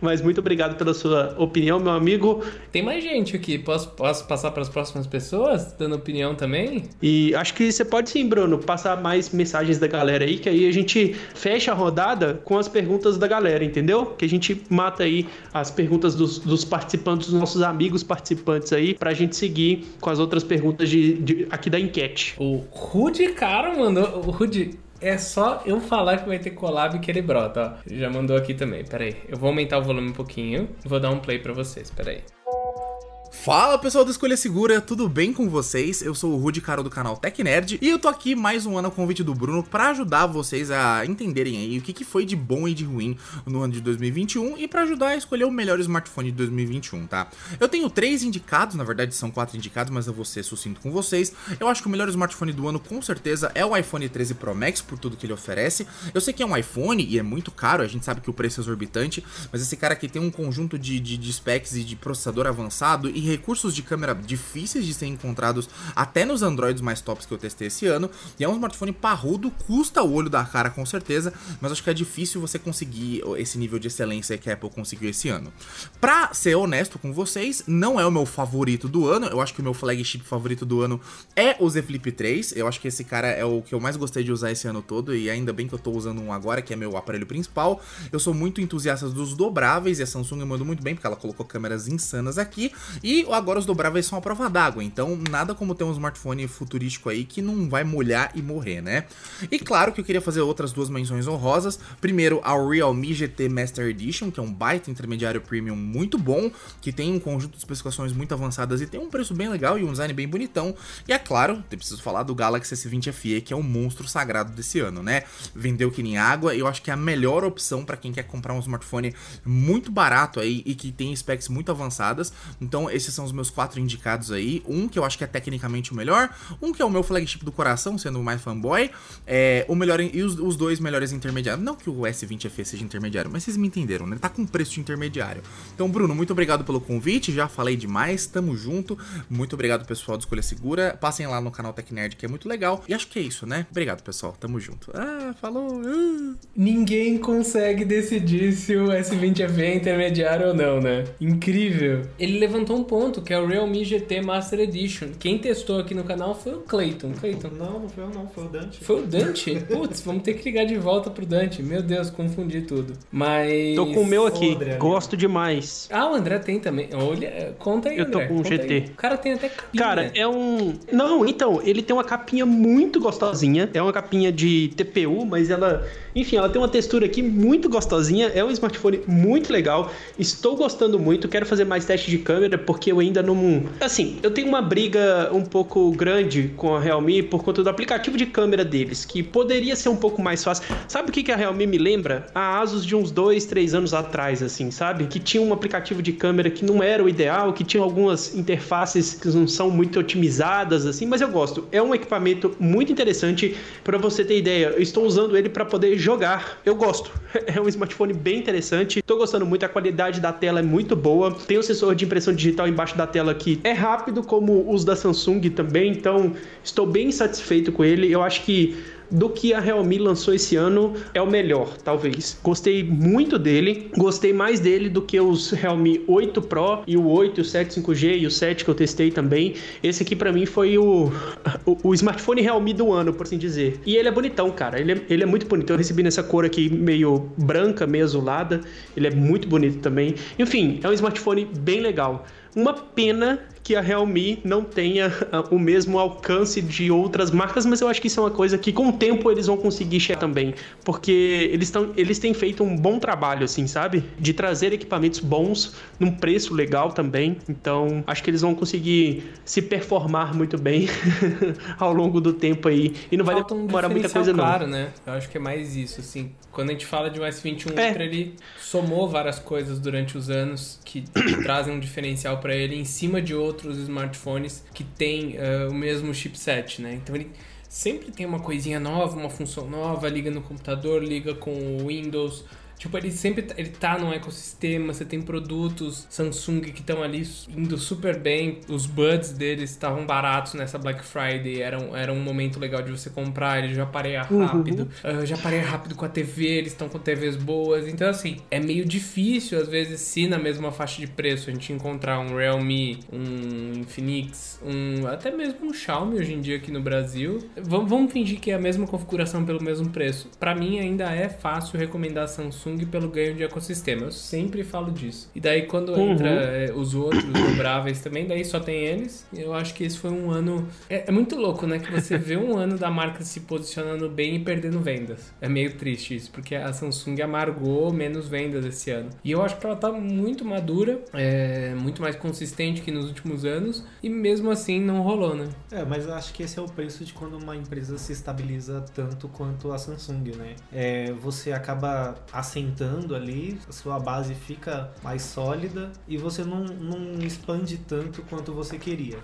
Mas muito obrigado pela sua opinião, meu amigo. Tem mais gente aqui. Posso, posso passar pras próximas pessoas, dando opinião também? E acho que você pode sim, Bruno, passar mais mensagens da galera aí, que aí a gente fecha a rodada com as perguntas da galera, entendeu? Que a gente mata aí as perguntas dos, dos participantes, dos nossos amigos participantes aí, pra gente seguir com as outras perguntas de, de, aqui da enquete. O Rudy, cara, mandou... O Rudy... É só eu falar que vai ter collab que ele brota, ó. Já mandou aqui também, peraí. Eu vou aumentar o volume um pouquinho. Vou dar um play pra vocês, peraí. Fala, pessoal do Escolha Segura, tudo bem com vocês? Eu sou o Rudy Caro do canal Tech Nerd e eu tô aqui mais um ano a convite do Bruno pra ajudar vocês a entenderem aí o que, que foi de bom e de ruim no ano de dois mil e vinte e um e pra ajudar a escolher o melhor smartphone de dois mil e vinte e um, tá? Eu tenho três indicados, na verdade são quatro indicados, mas eu vou ser sucinto com vocês. Eu acho que o melhor smartphone do ano com certeza é o iPhone treze Pro Max por tudo que ele oferece. Eu sei que é um iPhone e é muito caro, a gente sabe que o preço é exorbitante, mas esse cara aqui tem um conjunto de, de, de specs e de processador avançado e recursos de câmera difíceis de ser encontrados até nos Androids mais tops que eu testei esse ano, e é um smartphone parrudo, custa o olho da cara com certeza, mas acho que é difícil você conseguir esse nível de excelência que a Apple conseguiu esse ano. Pra ser honesto com vocês, não é o meu favorito do ano, eu acho que o meu flagship favorito do ano é o Z Flip três, eu acho que esse cara é o que eu mais gostei de usar esse ano todo, e ainda bem que eu tô usando um agora, que é meu aparelho principal. Eu sou muito entusiasta dos dobráveis, e a Samsung mandou muito bem, porque ela colocou câmeras insanas aqui, e E agora os dobráveis são a prova d'água, então nada como ter um smartphone futurístico aí que não vai molhar e morrer, né? E claro que eu queria fazer outras duas menções honrosas. Primeiro, a Realme G T Master Edition, que é um baita intermediário premium muito bom, que tem um conjunto de especificações muito avançadas e tem um preço bem legal e um design bem bonitão. E é claro, eu preciso falar do Galaxy S vinte F E, que é um monstro sagrado desse ano, né? Vendeu que nem água, e eu acho que é a melhor opção para quem quer comprar um smartphone muito barato aí e que tem specs muito avançadas. Então esse Esses são os meus quatro indicados aí. Um que eu acho que é tecnicamente o melhor, um que é o meu flagship do coração, sendo o mais fanboy, é, o melhor, e os, os dois melhores intermediários. Não que o S vinte F E seja intermediário, mas vocês me entenderam, né? Tá com preço de intermediário. Então, Bruno, muito obrigado pelo convite, já falei demais, tamo junto. Muito obrigado, pessoal do Escolha Segura. Passem lá no canal Tech Nerd, que é muito legal. E acho que é isso, né? Obrigado, pessoal, tamo junto. Ah, falou! Ah. Ninguém consegue decidir se o S vinte F E é intermediário ou não, né? Incrível! Ele levantou um ponto, que é o Realme G T Master Edition. Quem testou aqui no canal foi o Clayton. Clayton. Não, não foi eu não, foi o Dante. Foi o Dante? Putz, vamos ter que ligar de volta pro Dante. Meu Deus, confundi tudo. Mas... tô com o meu aqui, André, gosto meu. demais. Ah, o André tem também. Olha, conta aí, André. Eu tô com o G T. Aí. O cara tem até capinha. Cara, é um... Não, então, ele tem uma capinha muito gostosinha. É uma capinha de T P U, mas ela... enfim, ela tem uma textura aqui muito gostosinha. É um smartphone muito legal. Estou gostando muito. Quero fazer mais testes de câmera, porque eu ainda não... Assim, eu tenho uma briga um pouco grande com a Realme por conta do aplicativo de câmera deles, que poderia ser um pouco mais fácil. Sabe o que a Realme me lembra? A Asus de uns dois, três anos atrás, assim, sabe? Que tinha um aplicativo de câmera que não era o ideal, que tinha algumas interfaces que não são muito otimizadas, assim, mas eu gosto. É um equipamento muito interessante. Pra você ter ideia, eu estou usando ele pra poder jogar. Eu gosto. É um smartphone bem interessante. Tô gostando muito. A qualidade da tela é muito boa. Tem um sensor de impressão digital embaixo da tela aqui. É rápido, como os da Samsung também. Então, estou bem satisfeito com ele. Eu acho que do que a Realme lançou esse ano é o melhor, talvez. Gostei muito dele, gostei mais dele do que os Realme oito Pro e o oito, o sete cinco G e o sete que eu testei também. Esse aqui pra mim foi o, o, o smartphone Realme do ano, por assim dizer. E ele é bonitão, cara, ele é, ele é muito bonito. Eu recebi nessa cor aqui meio branca, meio azulada, ele é muito bonito também. Enfim, é um smartphone bem legal. Uma pena que a Realme não tenha o mesmo alcance de outras marcas, mas eu acho que isso é uma coisa que com o tempo eles vão conseguir chegar também, porque eles, tão, eles têm feito um bom trabalho, assim, sabe? De trazer equipamentos bons, num preço legal também, então acho que eles vão conseguir se performar muito bem ao longo do tempo aí, e não vai demorar muita coisa não. Claro, né? Eu acho que é mais isso, assim, quando a gente fala de um S vinte e um é. Ultra, ele somou várias coisas durante os anos que trazem um diferencial pra para ele em cima de outros smartphones que tem uh, o mesmo chipset, né? Então ele sempre tem uma coisinha nova, uma função nova, liga no computador, liga com o Windows. Tipo, ele sempre ele tá num ecossistema, você tem produtos Samsung que estão ali indo super bem, os buds deles estavam baratos nessa Black Friday, era um, era um momento legal de você comprar, ele já pareia rápido, uhum. uh, já pareia rápido com a T V, eles estão com T Vs boas, então assim, é meio difícil às vezes se na mesma faixa de preço a gente encontrar um Realme, um Infinix, um até mesmo um Xiaomi hoje em dia aqui no Brasil. Vamos, vamos fingir que é a mesma configuração pelo mesmo preço. Pra mim ainda é fácil recomendar Samsung pelo ganho de ecossistema, eu sempre falo disso. E daí quando uhum. entra é, os outros dobráveis também, daí só tem eles. Eu acho que esse foi um ano... É, é muito louco, né? Que você vê um ano da marca se posicionando bem e perdendo vendas. É meio triste isso, porque a Samsung amargou menos vendas esse ano. E eu acho que ela tá muito madura, é, muito mais consistente que nos últimos anos, e mesmo assim não rolou, né? É, mas eu acho que esse é o preço de quando uma empresa se estabiliza tanto quanto a Samsung, né? É, você acaba assinando sentando ali, a sua base fica mais sólida e você não, não expande tanto quanto você queria.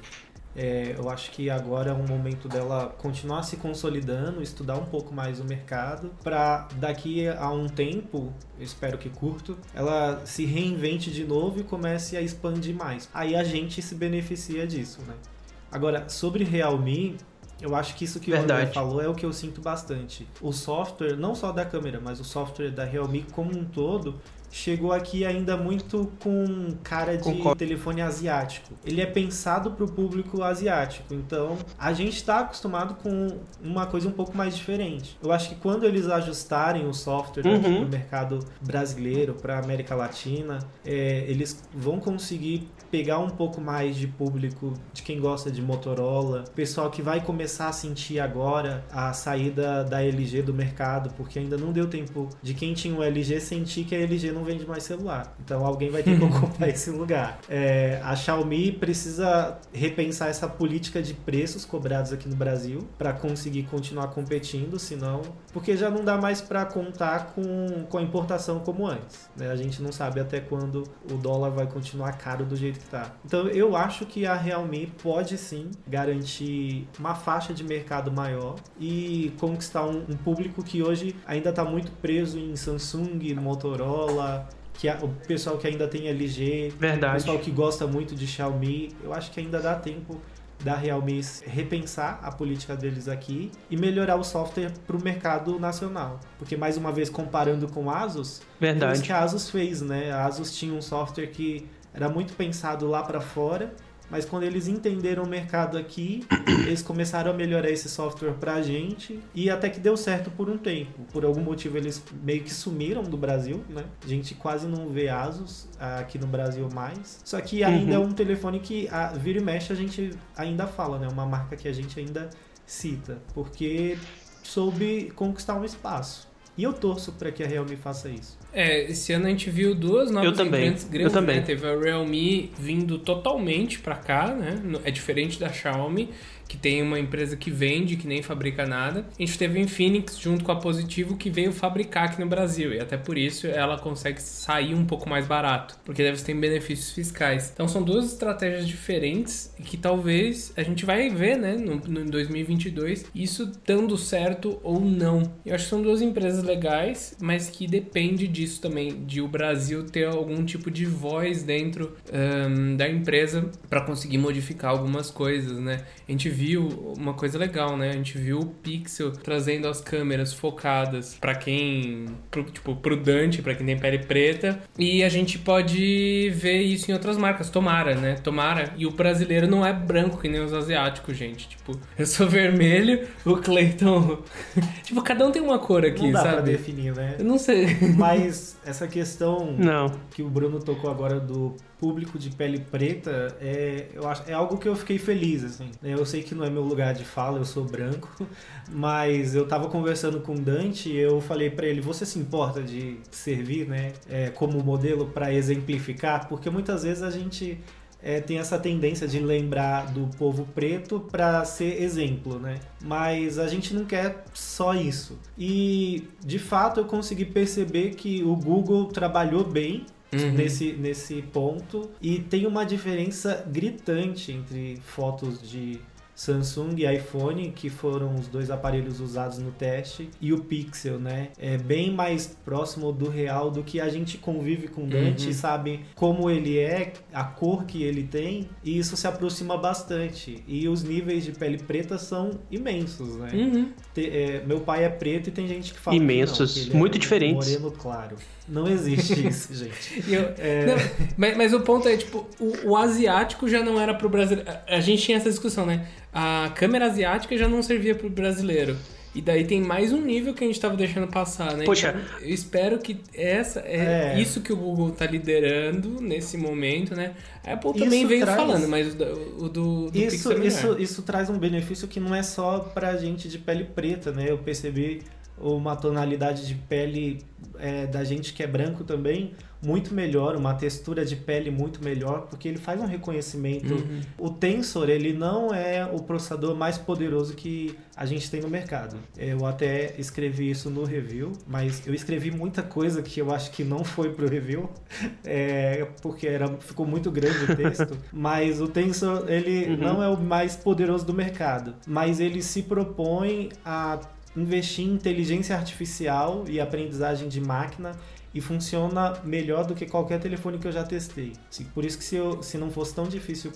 É, eu acho que agora é um momento dela continuar se consolidando, estudar um pouco mais o mercado, para daqui a um tempo, eu espero que curto, ela se reinvente de novo e comece a expandir mais. Aí a gente se beneficia disso, né? Agora, sobre Realme... eu acho que isso que Verdade. o André falou é o que eu sinto bastante. O software, não só da câmera, mas o software da Realme como um todo, chegou aqui ainda muito com cara de Concordo. telefone asiático. Ele é pensado para o público asiático, então a gente está acostumado com uma coisa um pouco mais diferente. Eu acho que quando eles ajustarem o software uhum. aqui pro mercado brasileiro, para a América Latina, é, eles vão conseguir pegar um pouco mais de público, de quem gosta de Motorola, pessoal que vai começar a sentir agora a saída da L G do mercado, porque ainda não deu tempo de quem tinha o L G sentir que a L G não vende mais celular. Então alguém vai ter que ocupar esse lugar. É, a Xiaomi precisa repensar essa política de preços cobrados aqui no Brasil para conseguir continuar competindo, senão... porque já não dá mais para contar com, com a importação como antes, né? A gente não sabe até quando o dólar vai continuar caro do jeito que tá. Então eu acho que a Realme pode sim garantir uma faixa de mercado maior e conquistar um, um público que hoje ainda está muito preso em Samsung, Motorola, que a, o pessoal que ainda tem L G, Verdade. o pessoal que gosta muito de Xiaomi. Eu acho que ainda dá tempo da Realme repensar a política deles aqui e melhorar o software para o mercado nacional. Porque, mais uma vez, comparando com a Asus, Verdade. é isso que a Asus fez, né? A Asus tinha um software que era muito pensado lá para fora, mas quando eles entenderam o mercado aqui, eles começaram a melhorar esse software pra gente, e até que deu certo por um tempo. Por algum motivo eles meio que sumiram do Brasil, né? A gente quase não vê Asus aqui no Brasil mais. Só que ainda uhum. é um telefone que a, vira e mexe a gente ainda fala, né? Uma marca que a gente ainda cita, porque soube conquistar um espaço. E eu torço para que a Realme faça isso. É, esse ano a gente viu duas novas eu também. grandes, grandes eu também. Né? Teve a Realme vindo totalmente para cá, né? É diferente da Xiaomi, que tem uma empresa que vende, que nem fabrica nada. A gente teve a Infinix junto com a Positivo, que veio fabricar aqui no Brasil, e até por isso ela consegue sair um pouco mais barato, porque deve ter benefícios fiscais. Então são duas estratégias diferentes, e que talvez a gente vai ver, né, no, no dois mil e vinte e dois, isso dando certo ou não. Eu acho que são duas empresas legais, mas que depende disso também, de o Brasil ter algum tipo de voz dentro um, da empresa, para conseguir modificar algumas coisas, né? A gente viu uma coisa legal, né? A gente viu o Pixel trazendo as câmeras focadas pra quem... Pro, tipo, prudente, pra quem tem pele preta. E a gente pode ver isso em outras marcas. Tomara, né? Tomara. E o brasileiro não é branco que nem os asiáticos, gente. Tipo, eu sou vermelho, o Clayton... tipo, cada um tem uma cor aqui, sabe? Não dá sabe? pra definir, né? Eu não sei. Mas essa questão não. que o Bruno tocou agora do... público de pele preta, é, eu acho, é algo que eu fiquei feliz, assim. Eu sei que não é meu lugar de fala, eu sou branco, mas eu tava conversando com o Dante e eu falei pra ele, você se importa de servir, né, é, como modelo pra exemplificar? Porque muitas vezes a gente... É, tem essa tendência de lembrar do povo preto para ser exemplo, né? Mas a gente não quer só isso. E, de fato, eu consegui perceber que o Google trabalhou bem uhum. nesse, nesse ponto, e tem uma diferença gritante entre fotos de Samsung e iPhone, que foram os dois aparelhos usados no teste, e o Pixel, né? É bem mais próximo do real do que a gente convive com o Dante, uhum. sabe como ele é, a cor que ele tem, e isso se aproxima bastante. E os níveis de pele preta são imensos, né? Uhum. Te, é, meu pai é preto e tem gente que fala imensos, que não, que ele muito é diferentes. Moreno claro. Não existe isso, gente. Eu, é... não, mas, mas o ponto é, tipo, o, o asiático já não era pro brasileiro. A, a gente tinha essa discussão, né? A câmera asiática já não servia pro brasileiro. E daí tem mais um nível que a gente tava deixando passar, né? Poxa. Então, eu espero que essa é, é isso que o Google tá liderando nesse momento, né? A Apple também isso veio traz... falando, mas o do, do isso, Pixel é isso, isso traz um benefício que não é só pra gente de pele preta, né? Eu percebi uma tonalidade de pele é, da gente que é branco também muito melhor, uma textura de pele muito melhor, porque ele faz um reconhecimento. Uhum. O Tensor, ele não é o processador mais poderoso que a gente tem no mercado. Eu até escrevi isso no review, mas eu escrevi muita coisa que eu acho que não foi pro review, é, porque era, ficou muito grande o texto, mas o Tensor, ele uhum. não é o mais poderoso do mercado, mas ele se propõe a investir em inteligência artificial e aprendizagem de máquina, e funciona melhor do que qualquer telefone que eu já testei. Por isso que se, eu, se não fosse tão difícil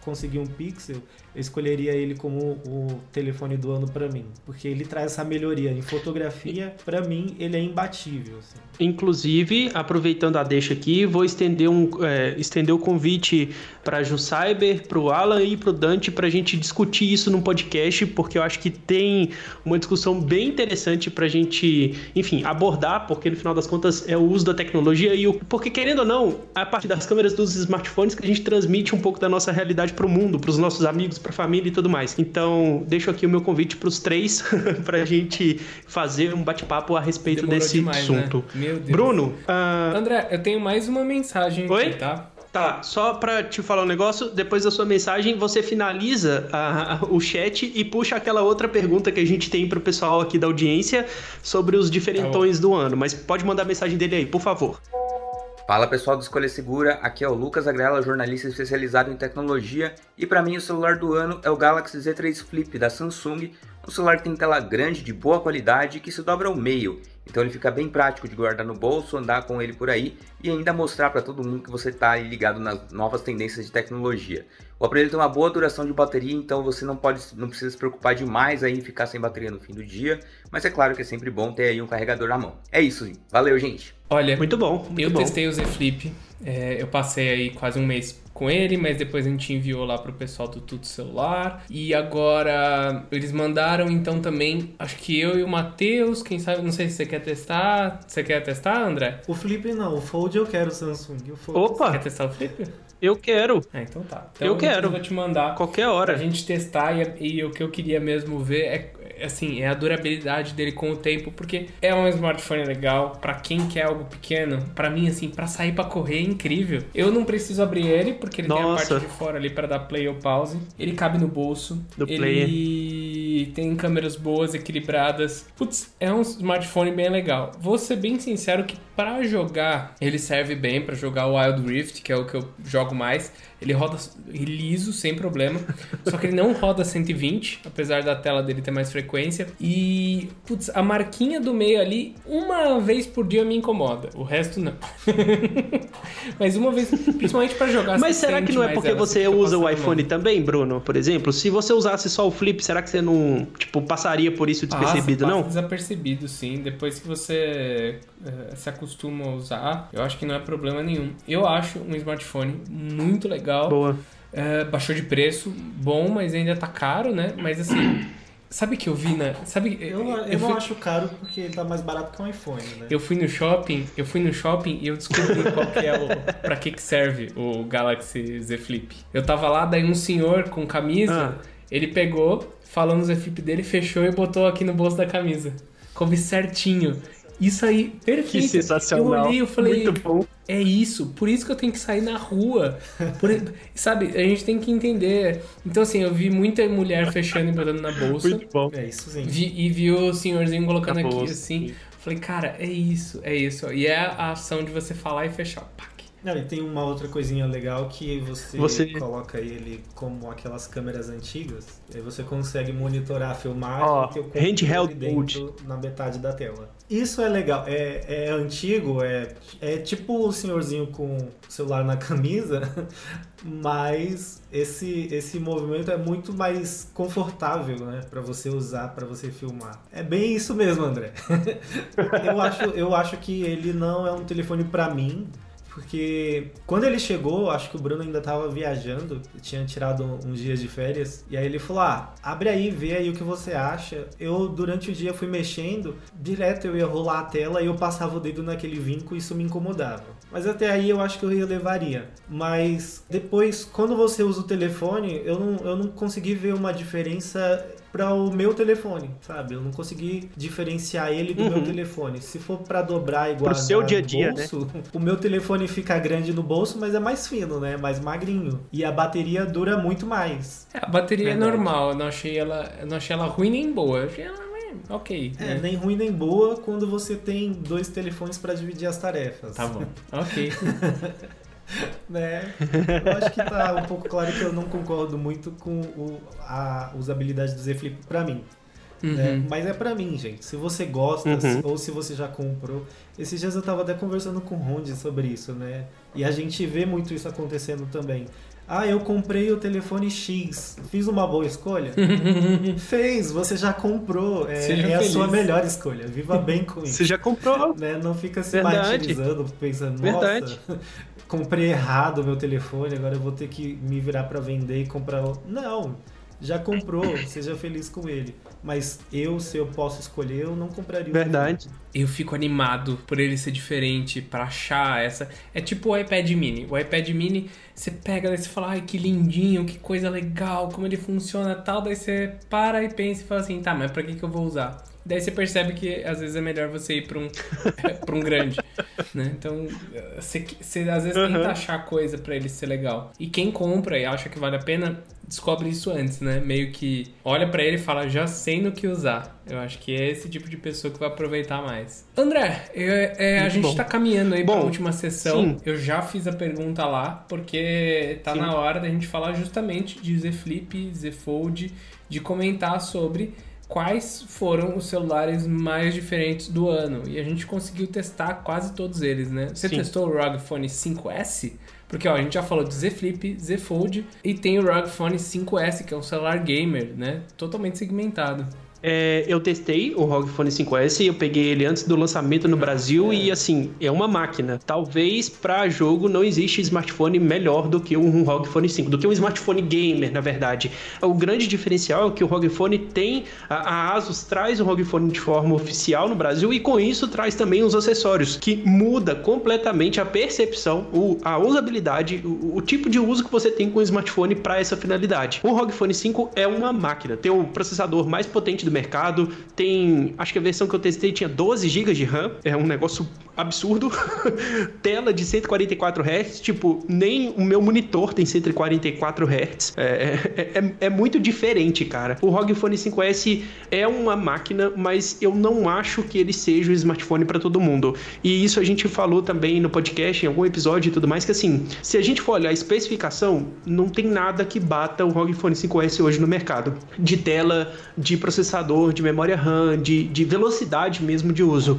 conseguir um Pixel, eu escolheria ele como o telefone do ano para mim, porque ele traz essa melhoria em fotografia. Para mim, ele é imbatível, assim. Inclusive, aproveitando a deixa aqui, vou estender, um, é, estender o convite para Ju Cyber, para o Alan e para o Dante, para a gente discutir isso num podcast, porque eu acho que tem uma discussão bem interessante para a gente, enfim, abordar, porque no final das contas é o uso da tecnologia e o... Porque, querendo ou não, a parte das câmeras dos smartphones que a gente transmite um pouco da nossa realidade para o mundo, para os nossos amigos, para a família e tudo mais. Então, deixo aqui o meu convite para os três, para a gente fazer um bate-papo a respeito Demorou desse demais, assunto. Né? Meu Deus. Bruno... Uh... André, eu tenho mais uma mensagem Oi? aqui, tá? Tá, só pra te falar um negócio, depois da sua mensagem você finaliza a, a, o chat e puxa aquela outra pergunta que a gente tem pro pessoal aqui da audiência sobre os diferentões do ano, mas pode mandar a mensagem dele aí, por favor. Fala pessoal do Escolha Segura, aqui é o Lucas Agrela, jornalista especializado em tecnologia, e pra mim o celular do ano é o Galaxy Z três Flip da Samsung, O celular tem tela grande de boa qualidade que se dobra ao meio, então ele fica bem prático de guardar no bolso, andar com ele por aí e ainda mostrar para todo mundo que você está ligado nas novas tendências de tecnologia. O aparelho tem uma boa duração de bateria, então você não, pode, não precisa se preocupar demais aí em ficar sem bateria no fim do dia, mas é claro que é sempre bom ter aí um carregador na mão. É isso, valeu gente! Olha, muito bom, muito eu bom. Testei o Z Flip, é, eu passei aí quase um mês com ele, mas depois a gente enviou lá pro pessoal do Tudo Celular, e agora eles mandaram então também, acho que eu e o Matheus, quem sabe, não sei se você quer testar, você quer testar, André? O Flip não, o Fold eu quero, o Samsung, o Fold. Opa! Você quer testar o Flip? Eu quero! Ah, então tá. Então, eu quero! Eu vou te mandar qualquer hora pra gente testar, e, e o que eu queria mesmo ver é assim, é a durabilidade dele com o tempo, porque é um smartphone legal pra quem quer algo pequeno. Pra mim, assim, pra sair pra correr é incrível. Eu não preciso abrir ele, porque ele Nossa. tem a parte de fora ali pra dar play ou pause. Ele cabe no bolso. Do ele player. Tem câmeras boas, equilibradas. Putz, é um smartphone bem legal. Vou ser bem sincero que pra jogar, ele serve bem pra jogar o Wild Rift, que é o que eu jogo mais. Ele roda liso, sem problema. Só que ele não roda cento e vinte, apesar da tela dele ter mais frequência. E, putz, a marquinha do meio ali, uma vez por dia me incomoda. O resto, não. Mas uma vez, principalmente pra jogar... Mas será que não é porque você, você usa o iPhone também, Bruno? Por exemplo, se você usasse só o Flip, será que você não, tipo, passaria por isso despercebido, passa, não? Passa desapercebido, sim. Depois que você eh, se acostuma a usar, eu acho que não é problema nenhum. Eu acho um smartphone muito legal. Legal. Boa. É, baixou de preço, bom, mas ainda tá caro, né? Mas assim, sabe que eu vi, né? Sabe, eu eu, eu não fui... acho caro porque ele tá mais barato que um iPhone, né? Eu fui no shopping, eu fui no shopping e eu descobri qual que é o... pra que que serve o Galaxy Z Flip. Eu tava lá, daí um senhor com camisa, ah. ele pegou, falando o Z Flip dele, fechou e botou aqui no bolso da camisa. Coube certinho. Isso aí, perfeito. Que sensacional. Eu olhei, eu falei, muito bom. É isso, por isso que eu tenho que sair na rua. Por, sabe, a gente tem que entender. Então, assim, eu vi muita mulher fechando e botando na bolsa. Muito bom. É isso, sim. Vi, e vi o senhorzinho colocando na aqui, bolsa, assim. Sim. Falei, cara, é isso, é isso. E é a ação de você falar e fechar. Pá. Não, e tem uma outra coisinha legal que você, você coloca ele como aquelas câmeras antigas, aí você consegue monitorar a filmagem oh, e ter o handheld dentro na metade da tela. Isso é legal, é, é antigo, é, é tipo o senhorzinho com o celular na camisa, mas esse, esse movimento é muito mais confortável, né, para você usar, para você filmar. É bem isso mesmo, André. eu, acho, eu acho que ele não é um telefone para mim, porque quando ele chegou, acho que o Bruno ainda estava viajando, tinha tirado uns dias de férias, e aí ele falou, ah, abre aí, vê aí o que você acha. Eu, durante o dia, fui mexendo, direto eu ia rolar a tela e eu passava o dedo naquele vinco e isso me incomodava. Mas até aí eu acho que eu relevaria. Mas depois, quando você usa o telefone, eu não, eu não consegui ver uma diferença... para o meu telefone, sabe? Eu não consegui diferenciar ele do uhum. meu telefone. Se for para dobrar igual pro seu dia a dia, né? O meu telefone fica grande no bolso, mas é mais fino, né? Mais magrinho. E a bateria dura muito mais. É, a bateria é, é normal. Eu não achei ela, eu não achei ela ruim nem boa. Eu achei ela ok. É, né? Nem ruim nem boa quando você tem dois telefones para dividir as tarefas. Tá bom. Ok. Né? Eu acho que tá um pouco claro que eu não concordo muito com o, a usabilidade do Z Flip pra mim. Uhum. Né? Mas é pra mim, gente. Se você gosta, uhum. ou se você já comprou. Esses dias eu tava até conversando com o Rondi sobre isso, né? E a gente vê muito isso acontecendo também. Ah, eu comprei o telefone X. Fiz uma boa escolha? Fez, você já comprou. É, é a sua melhor escolha. Viva bem com isso. Você já comprou. Né? Não fica se martirizando, pensando, Verdade. nossa, comprei errado o meu telefone, agora eu vou ter que me virar para vender e comprar outro. Não, já comprou, seja feliz com ele. Mas eu, se eu posso escolher, eu não compraria o Verdade. Telefone. Eu fico animado por ele ser diferente, pra achar essa... É tipo o iPad Mini. O iPad Mini, você pega, daí você fala, ai, que lindinho, que coisa legal, como ele funciona e tal. Daí você para e pensa e fala assim, tá, mas pra que que eu vou usar? Daí você percebe que às vezes é melhor você ir pra um, pra um grande, né? Então, você, você às vezes uhum. tenta achar coisa pra ele ser legal. E quem compra e acha que vale a pena, descobre isso antes, né? Meio que olha pra ele e fala, já sei no que usar. Eu acho que é esse tipo de pessoa que vai aproveitar mais. André, eu, é, a gente bom. tá caminhando aí para a última sessão. Sim. Eu já fiz a pergunta lá, porque tá sim. na hora da gente falar justamente de Z Flip, Z Fold, de comentar sobre quais foram os celulares mais diferentes do ano. E a gente conseguiu testar quase todos eles, né? Você Sim. testou o R O G Phone cinco S? Porque ó, a gente já falou do Z Flip, Z Fold e tem o R O G Phone cinco S, que é um celular gamer, né? Totalmente segmentado. É, eu testei o R O G Phone cinco S, eu peguei ele antes do lançamento no Brasil e assim, é uma máquina. Talvez para jogo não existe smartphone melhor do que um R O G Phone cinco, do que um smartphone gamer, na verdade. O grande diferencial é que o R O G Phone tem, a, a Asus traz o R O G Phone de forma oficial no Brasil e com isso traz também os acessórios, que muda completamente a percepção, o, a usabilidade, o, o tipo de uso que você tem com o smartphone para essa finalidade. O R O G Phone cinco é uma máquina, tem o processador mais potente do mercado, tem, acho que a versão que eu testei tinha doze gigas de RAM, é um negócio absurdo, tela de cento e quarenta e quatro hertz, tipo, nem o meu monitor tem cento e quarenta e quatro hertz, é, é, é muito diferente, cara. O R O G Phone cinco S é uma máquina, mas eu não acho que ele seja um smartphone para todo mundo, e isso a gente falou também no podcast, em algum episódio e tudo mais, que assim, se a gente for olhar a especificação, não tem nada que bata o R O G Phone cinco S hoje no mercado, de tela, de processador, de memória RAM, de, de velocidade mesmo de uso.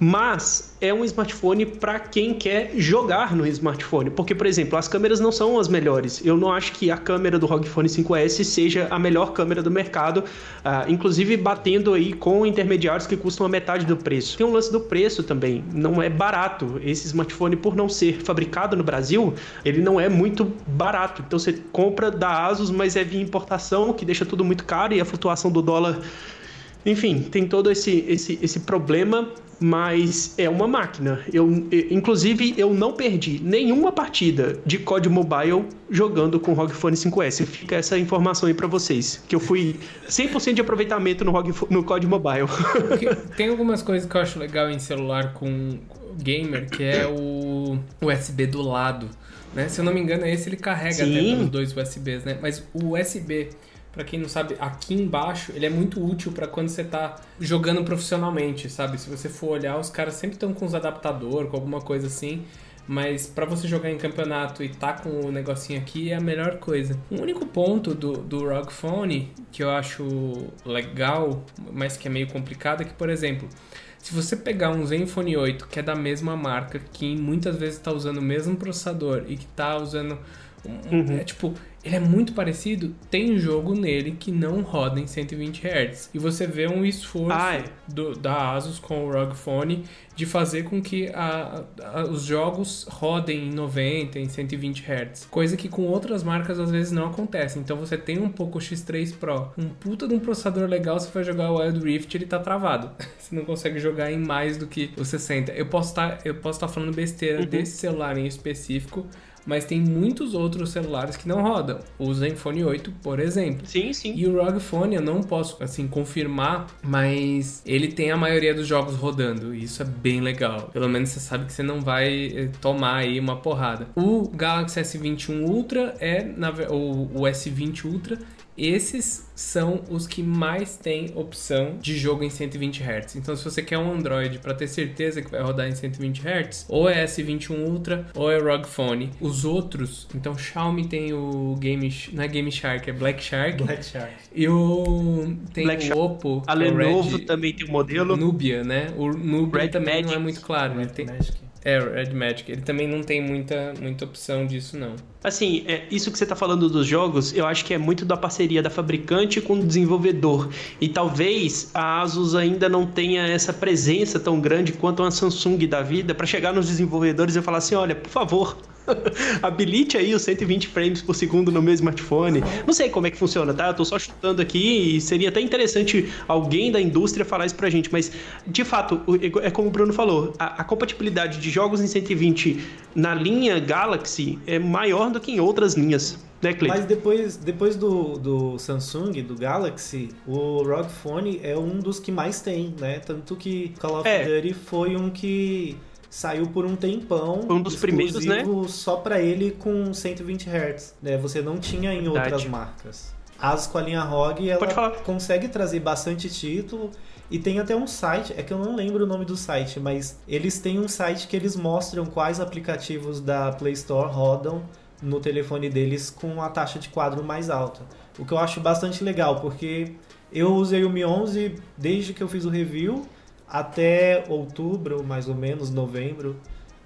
Mas é um smartphone para quem quer jogar no smartphone, porque, por exemplo, as câmeras não são as melhores. Eu não acho que a câmera do R O G Phone cinco S seja a melhor câmera do mercado, uh, inclusive batendo aí com intermediários que custam a metade do preço. Tem um lance do preço também, não é barato. Esse smartphone, por não ser fabricado no Brasil, ele não é muito barato. Então você compra da Asus, mas é via importação, que deixa tudo muito caro, e a flutuação do dólar... Enfim, tem todo esse, esse, esse problema, mas é uma máquina. Eu, eu, inclusive, eu não perdi nenhuma partida de C O D Mobile jogando com o R O G Phone cinco S. Fica essa informação aí pra vocês, que eu fui cem por cento de aproveitamento no, R O G, no C O D Mobile. Tem algumas coisas que eu acho legal em celular com gamer, que é o U S B do lado, né? Se eu não me engano, esse ele carrega Sim. até pelos dois U S Bs, né? Mas o U S B... Pra quem não sabe, aqui embaixo, ele é muito útil pra quando você tá jogando profissionalmente, sabe? Se você for olhar, os caras sempre estão com uns adaptadores, com alguma coisa assim. Mas pra você jogar em campeonato e tá com o negocinho aqui, é a melhor coisa. O único ponto do, do R O G Phone que eu acho legal, mas que é meio complicado, é que, por exemplo... Se você pegar um ZenFone oito, que é da mesma marca, que muitas vezes tá usando o mesmo processador e que tá usando... Uhum. É, tipo, ele é muito parecido. Tem jogo nele que não roda em cento e vinte hertz. E você vê um esforço do, da Asus com o R O G Phone de fazer com que a, a, os jogos rodem em noventa, em cento e vinte hertz. Coisa que com outras marcas às vezes não acontece. Então você tem um Poco X três Pro, um puta de um processador legal, você vai jogar o Wild Rift, ele tá travado. Você não consegue jogar em mais do que os sessenta. Eu posso tá, estar falando besteira uhum. desse celular em específico, mas tem muitos outros celulares que não rodam. O ZenFone oito, por exemplo. Sim, sim. E o R O G Phone, eu não posso, assim, confirmar, mas ele tem a maioria dos jogos rodando. E isso é bem legal. Pelo menos você sabe que você não vai tomar aí uma porrada. O Galaxy S vinte e um Ultra é, na, ou o S vinte Ultra, esses são os que mais tem opção de jogo em cento e vinte hertz. Então, se você quer um Android para ter certeza que vai rodar em cento e vinte hertz, ou é S vinte e um Ultra ou é R O G Phone. Os outros, então Xiaomi tem o Game, não é Game Shark, é Black Shark. Black Shark. E o tem Black o Oppo, a Lenovo Red, também tem o modelo Nubia, né? O Nubia Red também Magic. Não é muito claro, né? Tem... É, Red Magic. Ele também não tem muita, muita opção disso, não. Assim, é, isso que você tá falando dos jogos, eu acho que é muito da parceria da fabricante com o desenvolvedor. E talvez a Asus ainda não tenha essa presença tão grande quanto a Samsung da vida para chegar nos desenvolvedores e falar assim, olha, por favor, habilite aí os cento e vinte frames por segundo no meu smartphone. Não sei como é que funciona, tá? Eu tô só chutando aqui e seria até interessante alguém da indústria falar isso pra gente. Mas, de fato, é como o Bruno falou, a, a compatibilidade de jogos em cento e vinte na linha Galaxy é maior do que em outras linhas. Mas depois, depois do, do Samsung, do Galaxy, o R O G Phone é um dos que mais tem, né? Tanto que Call of é. Duty foi um que saiu por um tempão. Foi um dos primeiros, né? Só pra ele com cento e vinte hertz, né? Você não tinha em Verdade. Outras marcas. Asus com a linha R O G, ela consegue trazer bastante título. E tem até um site, é que eu não lembro o nome do site, mas eles têm um site que eles mostram quais aplicativos da Play Store rodam no telefone deles com a taxa de quadro mais alta. O que eu acho bastante legal, porque Eu usei o Mi onze desde que eu fiz o review até outubro, mais ou menos, novembro.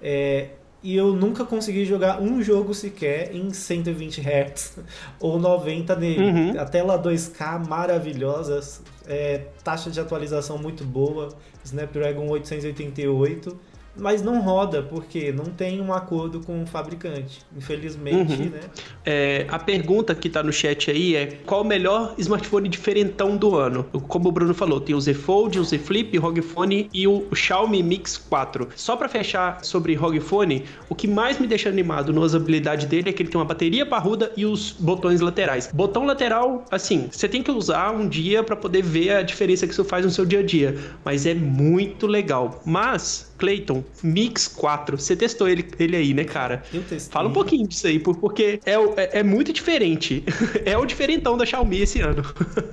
É, e eu nunca consegui jogar um jogo sequer em cento e vinte hertz ou noventa nele. Uhum. A tela dois K maravilhosa, é, taxa de atualização muito boa, Snapdragon oitocentos e oitenta e oito, mas não roda porque não tem um acordo com o fabricante, infelizmente. Uhum. Né? É, a pergunta que está no chat aí é qual o melhor smartphone diferentão do ano? Como o Bruno falou, tem o Z Fold, o Z Flip, o R O G Phone e o Xiaomi Mix quatro. Só para fechar sobre R O G Phone, o que mais me deixa animado na usabilidade dele é que ele tem uma bateria parruda e os botões laterais. Botão lateral, assim, você tem que usar um dia para poder ver a diferença que isso faz no seu dia a dia, mas é muito legal. Mas, Clayton, Mix quatro, você testou ele, ele aí, né, cara? Eu testei. Fala um pouquinho disso aí, porque é, é, é muito diferente. É o diferentão da Xiaomi esse ano.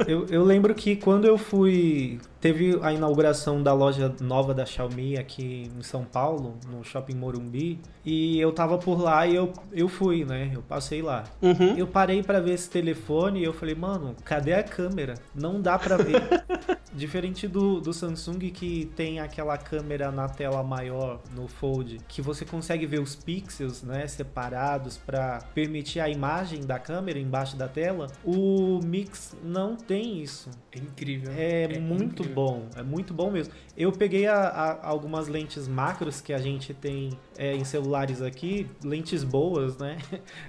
eu, eu lembro que quando eu fui... Teve a inauguração da loja nova da Xiaomi aqui em São Paulo, no Shopping Morumbi, e eu tava por lá e eu, eu fui, né? Eu passei lá. Uhum. Eu parei pra ver esse telefone e eu falei, mano, cadê a câmera? Não dá pra ver. Diferente do, do Samsung, que tem aquela câmera na tela maior, no Fold, que você consegue ver os pixels, né, separados pra permitir a imagem da câmera embaixo da tela, o Mix não tem isso. É incrível. É, é muito incrível. Bom, é muito bom mesmo. Eu peguei a, a, algumas lentes macros que a gente tem é, em celulares aqui, lentes boas, né?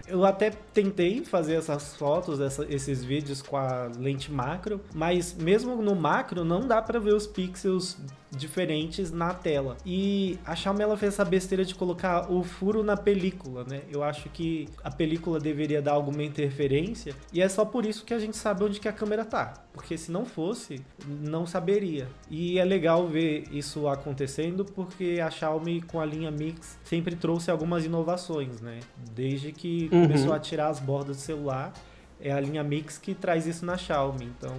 Eu até tentei fazer essas fotos, essa, esses vídeos com a lente macro, mas mesmo no macro não dá pra ver os pixels diferentes na tela. E a Xiaomi ela fez essa besteira de colocar o furo na película, né? Eu acho que a película deveria dar alguma interferência e é só por isso que a gente sabe onde que a câmera tá, porque se não fosse, não saberia. E é legal ver isso acontecendo porque a Xiaomi com a linha Mix sempre trouxe algumas inovações, né? Desde que uhum. começou a tirar as bordas do celular, é a linha Mix que traz isso na Xiaomi, então...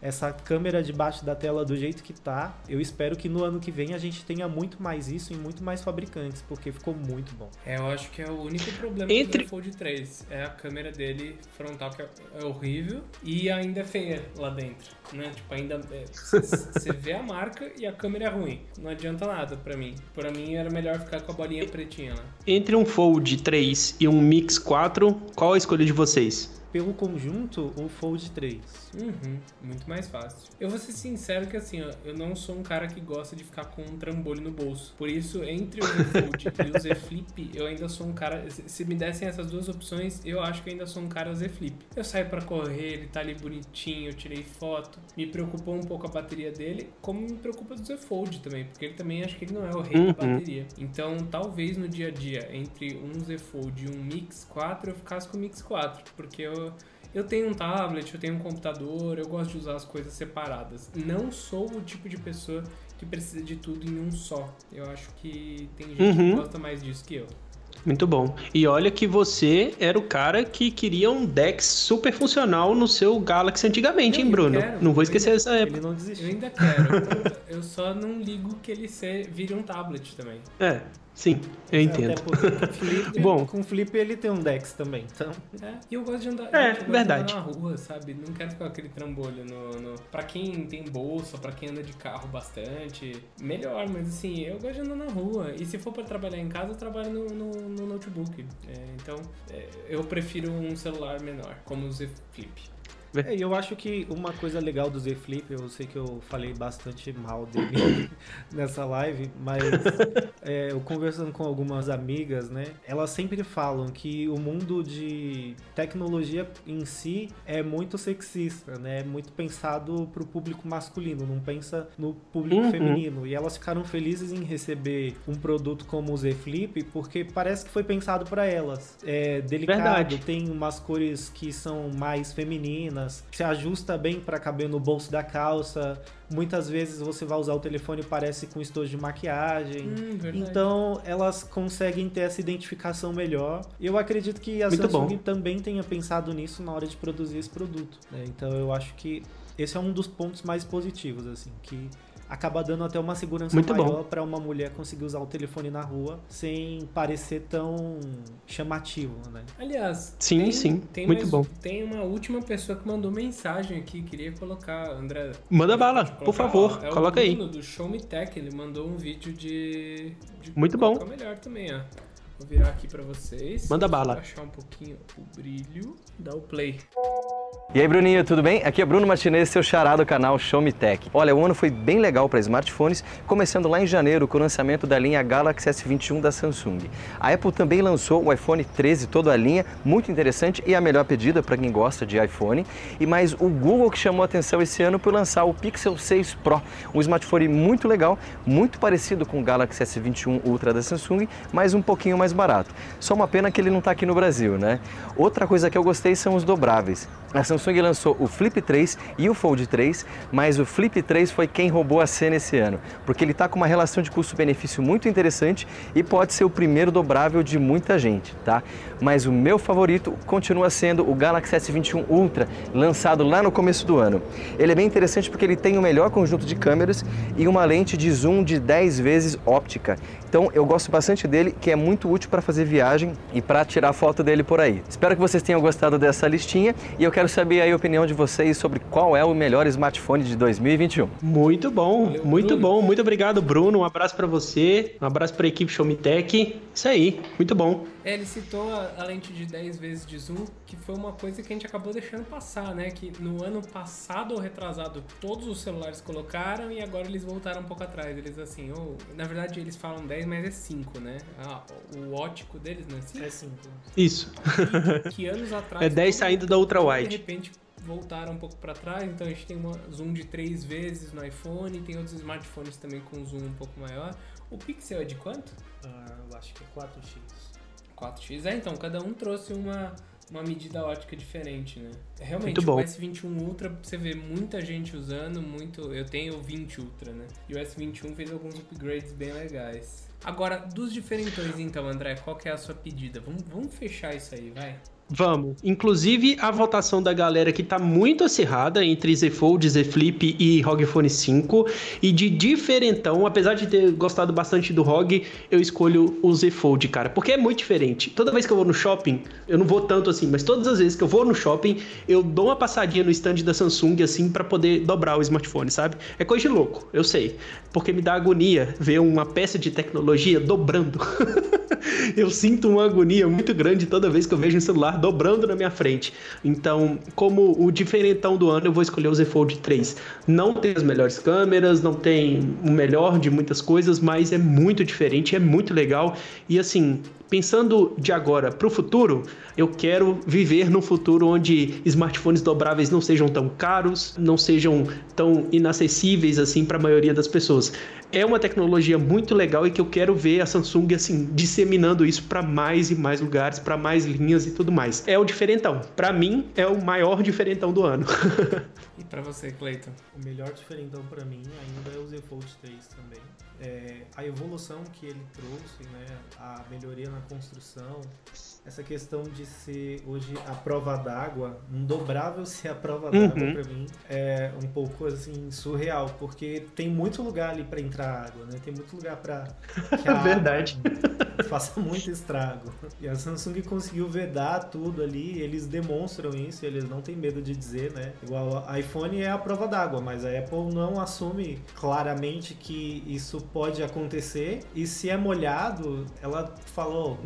Essa câmera debaixo da tela do jeito que tá, eu espero que no ano que vem a gente tenha muito mais isso e muito mais fabricantes, porque ficou muito bom. É, eu acho que é o único problema Entre... do Fold três, é a câmera dele frontal, que é horrível, e ainda é feia lá dentro, né? Tipo, ainda você é, vê a marca e a câmera é ruim, não adianta nada pra mim. Pra mim era melhor ficar com a bolinha pretinha lá. Né? Entre um Fold três e um Mix quatro, qual a escolha de vocês? Pelo conjunto, o Fold três. Uhum, muito mais fácil. Eu vou ser sincero que assim, ó, eu não sou um cara que gosta de ficar com um trambolho no bolso. Por isso, entre o Fold e o Z Flip, eu ainda sou um cara... Se me dessem essas duas opções, eu acho que eu ainda sou um cara Z Flip. Eu saio pra correr, ele tá ali bonitinho, eu tirei foto. Me preocupou um pouco a bateria dele, como me preocupa do Z Fold também, porque ele também, acho que ele não é o rei uhum. da bateria. Então, talvez no dia a dia, entre um Z Fold e um Mix quatro, eu ficasse com o Mix quatro, porque eu Eu, eu tenho um tablet, eu tenho um computador, eu gosto de usar as coisas separadas. Não sou o tipo de pessoa que precisa de tudo em um só. Eu acho que tem gente uhum. que gosta mais disso que eu. Muito bom. E olha que você era o cara que queria um D E X super funcional no seu Galaxy antigamente, eu hein, Bruno? Quero, não vou esquecer ainda, essa época. Ele não desistiu. Eu ainda quero. Eu só não ligo que ele vire um tablet também. É, sim, eu entendo. Até porque com Flip, bom, com Flip ele tem um D E X também, então... É, e eu gosto de andar, é, gente, eu verdade. gosto de andar na rua, sabe? Não quero ficar com aquele trambolho no, no... Pra quem tem bolsa, pra quem anda de carro bastante, melhor, mas assim, eu gosto de andar na rua. E se for pra trabalhar em casa, eu trabalho no... no no notebook, é, então é, eu prefiro um celular menor, como o Z Flip. É, eu acho que uma coisa legal do Z Flip, eu sei que eu falei bastante mal dele nessa live, mas é, eu conversando com algumas amigas, né, elas sempre falam que o mundo de tecnologia em si é muito sexista, né, é muito pensado pro público masculino, não pensa no público uhum. feminino, e elas ficaram felizes em receber um produto como o Z Flip, porque parece que foi pensado para elas, é delicado, Verdade. Tem umas cores que são mais femininas, se ajusta bem para caber no bolso da calça. Muitas vezes você vai usar o telefone e parece com estojo de maquiagem. Hum, então elas conseguem ter essa identificação melhor. Eu acredito que a Muito Samsung bom. também tenha pensado nisso na hora de produzir esse produto. Então eu acho que esse é um dos pontos mais positivos, assim, que acabar dando até uma segurança muito maior para uma mulher conseguir usar o telefone na rua sem parecer tão chamativo, né? Aliás, sim, tem, sim, tem muito mais, bom. Tem uma última pessoa que mandou mensagem aqui, queria colocar, André. Manda bala, por favor, é coloca aí. Do Show Me Tech, ele mandou um vídeo de, de muito bom. Melhor também, ó. Vou virar aqui para vocês. Manda bala. Vou baixar um pouquinho o brilho, dá o play. E aí, Bruninho, tudo bem? Aqui é Bruno Martinez, seu xará do canal Xiaomi Tech. Olha, o ano foi bem legal para smartphones, começando lá em janeiro com o lançamento da linha Galaxy S vinte e um da Samsung. A Apple também lançou o iPhone treze, toda a linha, muito interessante e a melhor pedida para quem gosta de iPhone. E mais o Google que chamou atenção esse ano por lançar o Pixel seis Pro, um smartphone muito legal, muito parecido com o Galaxy S vinte e um Ultra da Samsung, mas um pouquinho mais barato. Só uma pena que ele não está aqui no Brasil, né? Outra coisa que eu gostei são os dobráveis. A Samsung lançou o Flip três e o Fold três, mas o Flip três foi quem roubou a cena esse ano, porque ele está com uma relação de custo-benefício muito interessante e pode ser o primeiro dobrável de muita gente, tá? Mas o meu favorito continua sendo o Galaxy S vinte e um Ultra, lançado lá no começo do ano. Ele é bem interessante porque ele tem o melhor conjunto de câmeras e uma lente de zoom de dez vezes óptica. Então eu gosto bastante dele, que é muito útil para fazer viagem e para tirar foto dele por aí. Espero que vocês tenham gostado dessa listinha e eu quero saber aí a opinião de vocês sobre qual é o melhor smartphone de dois mil e vinte e um. Muito bom, valeu, muito Bruno. Bom, muito obrigado, Bruno. Um abraço para você, um abraço para a equipe Xiaomi Tech. Isso aí, muito bom. É, ele citou a, a lente de dez vezes de zoom, que foi uma coisa que a gente acabou deixando passar, né? Que no ano passado ou retrasado todos os celulares colocaram e agora eles voltaram um pouco atrás. Eles assim, ou oh, na verdade eles falam dez, mas é cinco, né? Ah, o ótico deles, né? cinco? É cinco. Isso. E, que anos atrás... É dez saindo da Ultra Wide. De repente voltaram um pouco para trás, então a gente tem uma zoom de três vezes no iPhone, tem outros smartphones também com zoom um pouco maior. O Pixel é de quanto? Ah, eu acho que é quatro X. quatro X, é, então cada um trouxe uma, uma medida ótica diferente, né? Realmente, o S vinte e um Ultra, você vê muita gente usando, muito... Eu tenho o vinte Ultra, né? E o S vinte e um fez alguns upgrades bem legais. Agora, dos diferentões então, André, qual que é a sua pedida? Vamos, vamos fechar isso aí, vai? Vamos. Inclusive, a votação da galera que tá muito acirrada entre Z Fold, Z Flip e R O G Phone cinco. E de diferentão, apesar de ter gostado bastante do R O G, eu escolho o Z Fold, cara. Porque é muito diferente. Toda vez que eu vou no shopping, eu não vou tanto assim, mas todas as vezes que eu vou no shopping, eu dou uma passadinha no stand da Samsung, assim, pra poder dobrar o smartphone, sabe? É coisa de louco, eu sei. Porque me dá agonia ver uma peça de tecnologia dobrando. Eu sinto uma agonia muito grande toda vez que eu vejo um celular dobrando na minha frente. Então, como o diferentão do ano, eu vou escolher o Z Fold três. Não tem as melhores câmeras, não tem o melhor de muitas coisas, mas é muito diferente, é muito legal. E assim, pensando de agora para o futuro, eu quero viver num futuro onde smartphones dobráveis não sejam tão caros, não sejam tão inacessíveis assim para a maioria das pessoas. É uma tecnologia muito legal e que eu quero ver a Samsung assim disseminando isso para mais e mais lugares, para mais linhas e tudo mais. É o diferentão. Para mim, é o maior diferentão do ano. E para você, Cleiton? O melhor diferentão para mim ainda é o Z Fold três também. É, a evolução que ele trouxe, né, a melhoria na construção, essa questão de ser hoje a prova d'água, um dobrável ser a prova d'água, uhum. Pra mim é um pouco assim surreal, porque tem muito lugar ali para entrar água, né? Tem muito lugar para que a verdade faça muito estrago. E a Samsung conseguiu vedar tudo ali, eles demonstram isso, eles não têm medo de dizer, né? Igual a iPhone é a prova d'água, mas a Apple não assume claramente que isso pode acontecer, e se é molhado, ela falou,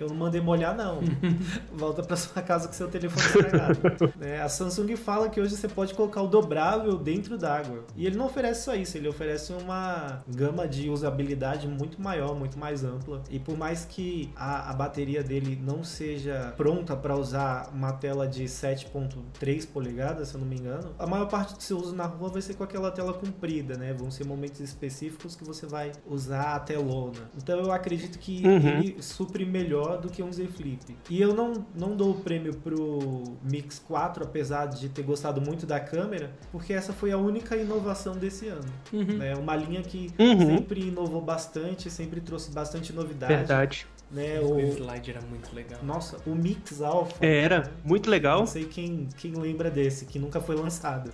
eu não mandei molhar não, volta pra sua casa com seu telefone estragado. É, a Samsung fala que hoje você pode colocar o dobrável dentro d'água, e ele não oferece só isso, ele oferece uma gama de usabilidade muito maior, muito mais ampla, e por mais que a, a bateria dele não seja pronta para usar uma tela de sete vírgula três polegadas, se eu não me engano, a maior parte do seu uso na rua vai ser com aquela tela comprida, né? Vão ser momentos específicos que você você vai usar a telona. Então eu acredito que uhum. ele supre melhor do que um Z Flip. E eu não, não dou o prêmio pro Mix quatro, apesar de ter gostado muito da câmera, porque essa foi a única inovação desse ano. Uhum. É uma linha que uhum. sempre inovou bastante, sempre trouxe bastante novidade. Verdade. Né, o... o slide era muito legal. Nossa, o Mix Alpha. É, era, né? Muito legal. Não sei quem, quem lembra desse, que nunca foi lançado.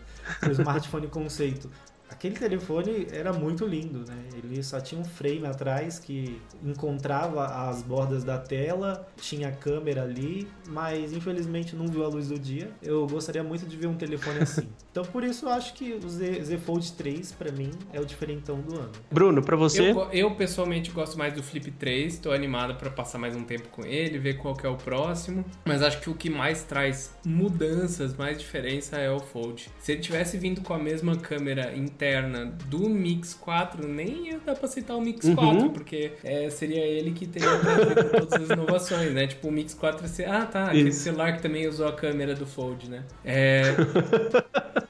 O smartphone conceito. Aquele telefone era muito lindo, né? Ele só tinha um frame atrás que encontrava as bordas da tela, tinha a câmera ali, mas infelizmente não viu a luz do dia. Eu gostaria muito de ver um telefone assim. Então por isso eu acho que o Z, Z Fold três pra mim é o diferentão do ano. Bruno, pra você? Eu, eu pessoalmente gosto mais do Flip três, tô animado pra passar mais um tempo com ele, ver qual que é o próximo, mas acho que o que mais traz mudanças, mais diferença é o Fold. Se ele tivesse vindo com a mesma câmera interna do Mix quatro, nem ia dar pra aceitar o Mix uhum. quatro, porque é, seria ele que teria todas as inovações, né? Tipo, o Mix quatro ia ser... Ah, tá, aquele Isso. celular que também usou a câmera do Fold, né? É...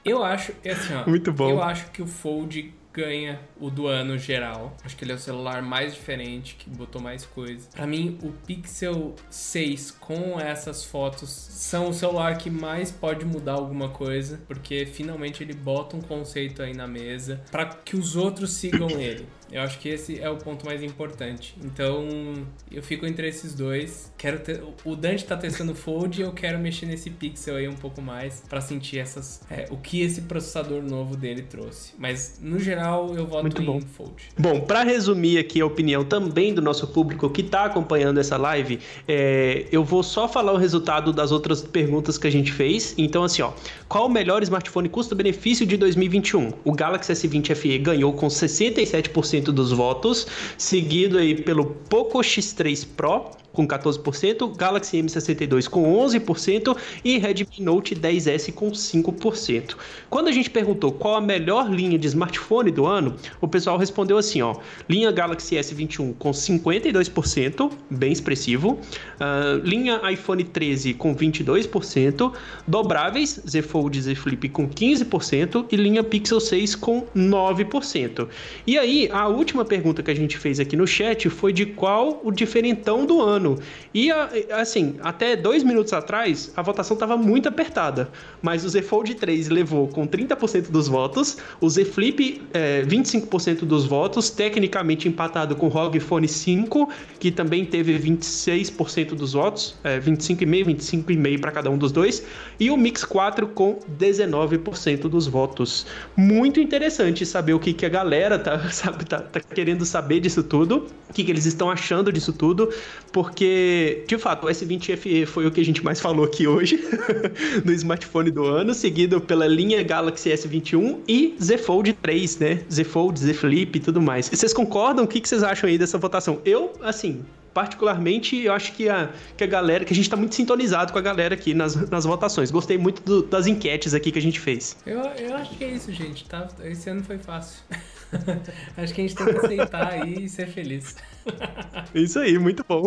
eu acho... É assim, ó, muito bom. Eu acho que o Fold ganha o do ano geral. Acho que ele é o celular mais diferente, que botou mais coisa. Pra mim, o Pixel seis com essas fotos são o celular que mais pode mudar alguma coisa, porque finalmente ele bota um conceito aí na mesa pra que os outros sigam ele. Eu acho que esse é o ponto mais importante. Então, eu fico entre esses dois. Quero ter... O Dante tá testando o Fold e eu quero mexer nesse Pixel aí um pouco mais pra sentir essas... É, o que esse processador novo dele trouxe. Mas, no geral, eu voto Muito bom. em Fold. Bom, pra resumir aqui a opinião também do nosso público que tá acompanhando essa live, é... eu vou só falar o resultado das outras perguntas que a gente fez. Então, assim, ó. Qual o melhor smartphone custo-benefício de dois mil e vinte e um? O Galaxy S vinte F E ganhou com sessenta e sete por cento dos votos, seguido aí pelo Poco X três Pro com quatorze por cento, Galaxy M sessenta e dois com onze por cento e Redmi Note dez S com cinco por cento. Quando a gente perguntou qual a melhor linha de smartphone do ano, o pessoal respondeu assim, ó, linha Galaxy S vinte e um com cinquenta e dois por cento, bem expressivo, uh, linha iPhone treze com vinte e dois por cento, dobráveis, Z Fold e Z Flip com quinze por cento e linha Pixel seis com nove por cento. E aí, a última pergunta que a gente fez aqui no chat foi de qual o diferentão do ano. E assim, até dois minutos atrás, a votação estava muito apertada, mas o Z Fold três levou com trinta por cento dos votos, o Z Flip é, vinte e cinco por cento dos votos, tecnicamente empatado com o R O G Phone cinco, que também teve vinte e seis por cento dos votos, é, vinte e cinco vírgula cinco por cento, vinte e cinco vírgula cinco por cento para cada um dos dois, e o Mix quatro com dezenove por cento dos votos. Muito interessante saber o que, que a galera tá, sabe, tá, tá querendo saber disso tudo, o que, que eles estão achando disso tudo, porque Porque, de fato, o S vinte F E foi o que a gente mais falou aqui hoje no smartphone do ano, seguido pela linha Galaxy S vinte e um e Z Fold três, né? Z Fold, Z Flip e tudo mais. Vocês concordam? O que vocês acham aí dessa votação? Eu, assim... particularmente, eu acho que a, que a galera, que a gente tá muito sintonizado com a galera aqui nas, nas votações. Gostei muito do, das enquetes aqui que a gente fez. Eu, eu acho que é isso, gente. Tá? Esse ano foi fácil. Acho que a gente tem que aceitar aí e ser feliz. Isso aí, muito bom.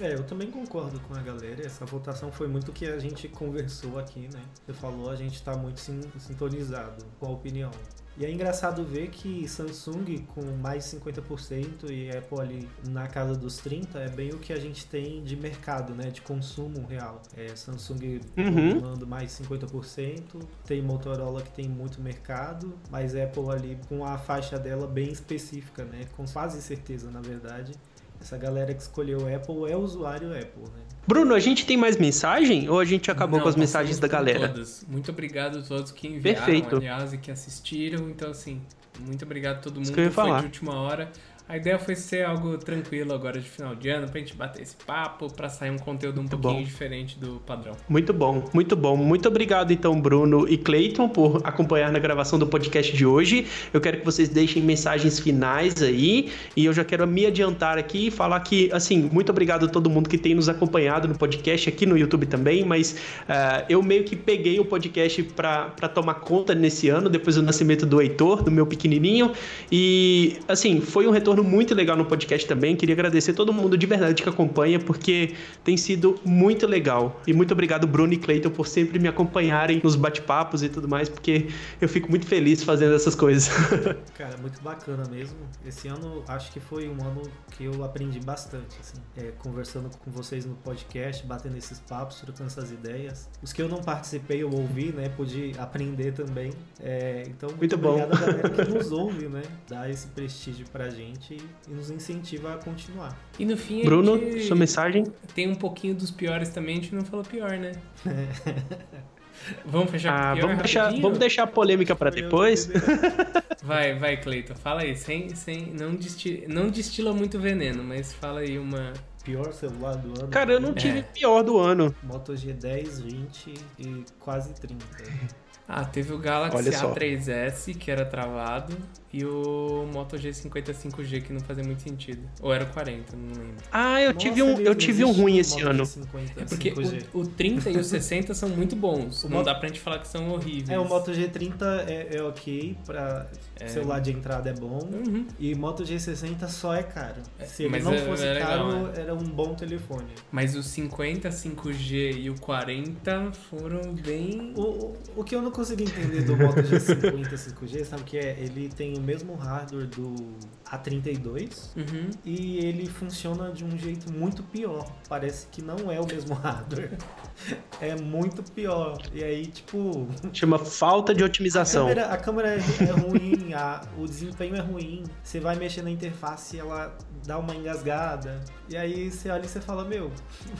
É, eu também concordo com a galera. Essa votação foi muito o que a gente conversou aqui, né? Você falou, a gente tá muito sim, sintonizado com a opinião. E é engraçado ver que Samsung com mais cinquenta por cento e Apple ali na casa dos trinta por cento é bem o que a gente tem de mercado, né? De consumo real. É, Samsung uhum. tomando mais cinquenta por cento, tem Motorola que tem muito mercado, mas Apple ali com a faixa dela bem específica, né? Com quase certeza, na verdade. Essa galera que escolheu Apple é usuário Apple, né? Bruno, a gente tem mais mensagem ou a gente acabou Não, com as mensagens da galera? Todas. Muito obrigado a todos que enviaram, Perfeito. aliás, e que assistiram. Então, assim, muito obrigado a todo mundo. Foi falar. de última hora. A ideia foi ser algo tranquilo agora de final de ano, pra gente bater esse papo, pra sair um conteúdo um muito pouquinho bom. diferente do padrão. Muito bom, muito bom. Muito obrigado, então, Bruno e Cleiton, por acompanhar na gravação do podcast de hoje. Eu quero que vocês deixem mensagens finais aí, e eu já quero me adiantar aqui e falar que, assim, muito obrigado a todo mundo que tem nos acompanhado no podcast, aqui no YouTube também, mas uh, eu meio que peguei o podcast pra, pra tomar conta nesse ano, depois do nascimento do Heitor, do meu pequenininho, e, assim, foi um retorno muito legal no podcast também. Queria agradecer todo mundo de verdade que acompanha, porque tem sido muito legal. E muito obrigado, Bruno e Cleiton, por sempre me acompanharem nos bate-papos e tudo mais, porque eu fico muito feliz fazendo essas coisas. Cara, muito bacana mesmo. Esse ano, acho que foi um ano que eu aprendi bastante, assim, é, conversando com vocês no podcast, batendo esses papos, trocando essas ideias. Os que eu não participei, eu ouvi, né? Pude aprender também. É, então, muito, muito obrigado bom. a galera que nos ouve, né? Dá esse prestígio pra gente e nos incentiva a continuar. E no fim, Bruno, a gente... sua mensagem? Tem um pouquinho dos piores também, a gente não falou pior, né? Vamos fechar ah, com o vamos, deixar, vamos deixar a polêmica pra depois. Vai, vai, Cleiton, fala aí. Sem, sem, não, destila, não destila muito veneno, mas fala aí uma... Pior celular do ano. Cara, eu não tive é. pior do ano. Moto G dez, vinte e quase trinta. Ah, teve o Galaxy A três S, que era travado, e o Moto G cinquenta e cinco G, que não fazia muito sentido. Ou era o quarenta, não lembro. Ah, eu Nossa, tive um, eu tive um ruim esse ano. cinquenta, é porque o, o trinta e o sessenta são muito bons. O não moto... dá pra gente falar que são horríveis. É, o Moto G trinta é, é ok, pra é... celular de entrada é bom, uhum. E Moto G sessenta só é caro. Se ele Mas não fosse era caro, legal, era um bom telefone. Mas o cinquenta, cinco G e o quarenta foram bem... O, o que eu não consegui entender do Moto G cinquenta, cinco G, sabe o que é? Ele tem o mesmo hardware do A trinta e dois, uhum. E ele funciona de um jeito muito pior. Parece que não é o mesmo hardware. É muito pior. E aí, tipo... Chama falta de otimização. A câmera, a câmera é, é ruim, a, o desempenho é ruim. Você vai mexer na interface e ela dá uma engasgada. E aí você olha e você fala, meu,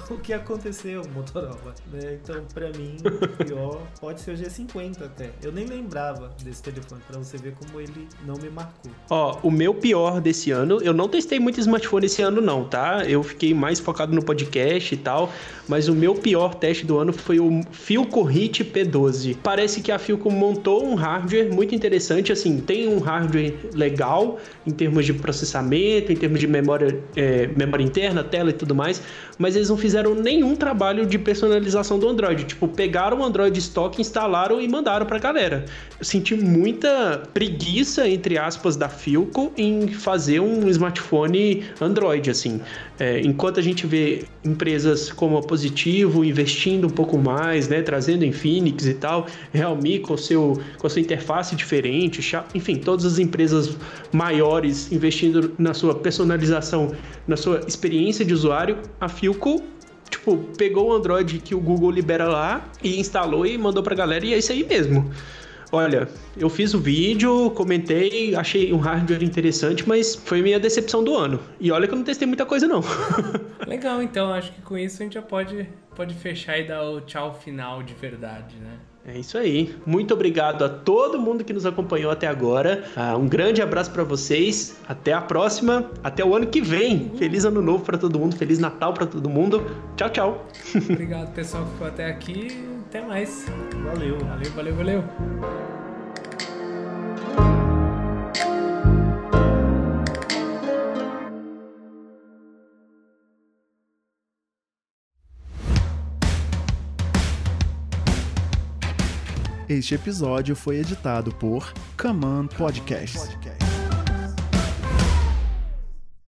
o que aconteceu, Motorola? Né? Então, pra mim, o pior pode ser o G cinquenta até. Eu nem lembrava desse telefone, pra você ver como ele não me marcou. Ó, o meu pior desse ano, eu não testei muito smartphone esse ano não, tá? Eu fiquei mais focado no podcast e tal, mas o meu pior teste do ano foi o Philco Hit P doze. Parece que a Philco montou um hardware muito interessante, assim, tem um hardware legal em termos de processamento, em termos de memória, é, memória interna, tela e tudo mais, mas eles não fizeram nenhum trabalho de personalização do Android. Tipo, pegaram o Android Stock, instalaram e mandaram pra galera. Eu senti muita preguiça, entre aspas, da Philco em fazer um smartphone Android, assim. É, enquanto a gente vê empresas como a Positivo investindo um pouco mais, né, trazendo Infinix e tal, Realme com, seu, com a sua interface diferente, enfim, todas as empresas maiores investindo na sua personalização, na sua experiência de usuário, a Philco tipo, pegou o Android que o Google libera lá e instalou e mandou pra galera e é isso aí mesmo. Olha, eu fiz o vídeo, comentei, achei um hardware interessante, mas foi minha decepção do ano. E olha que eu não testei muita coisa, não. Legal, então, acho que com isso a gente já pode, pode fechar e dar o tchau final de verdade, né? É isso aí. Muito obrigado a todo mundo que nos acompanhou até agora. Ah, um grande abraço para vocês. Até a próxima. Até o ano que vem. Feliz ano novo para todo mundo. Feliz Natal para todo mundo. Tchau, tchau. Obrigado, pessoal, que ficou até aqui. Até mais. Valeu. Valeu, valeu, valeu. Este episódio foi editado por Kaman Podcast.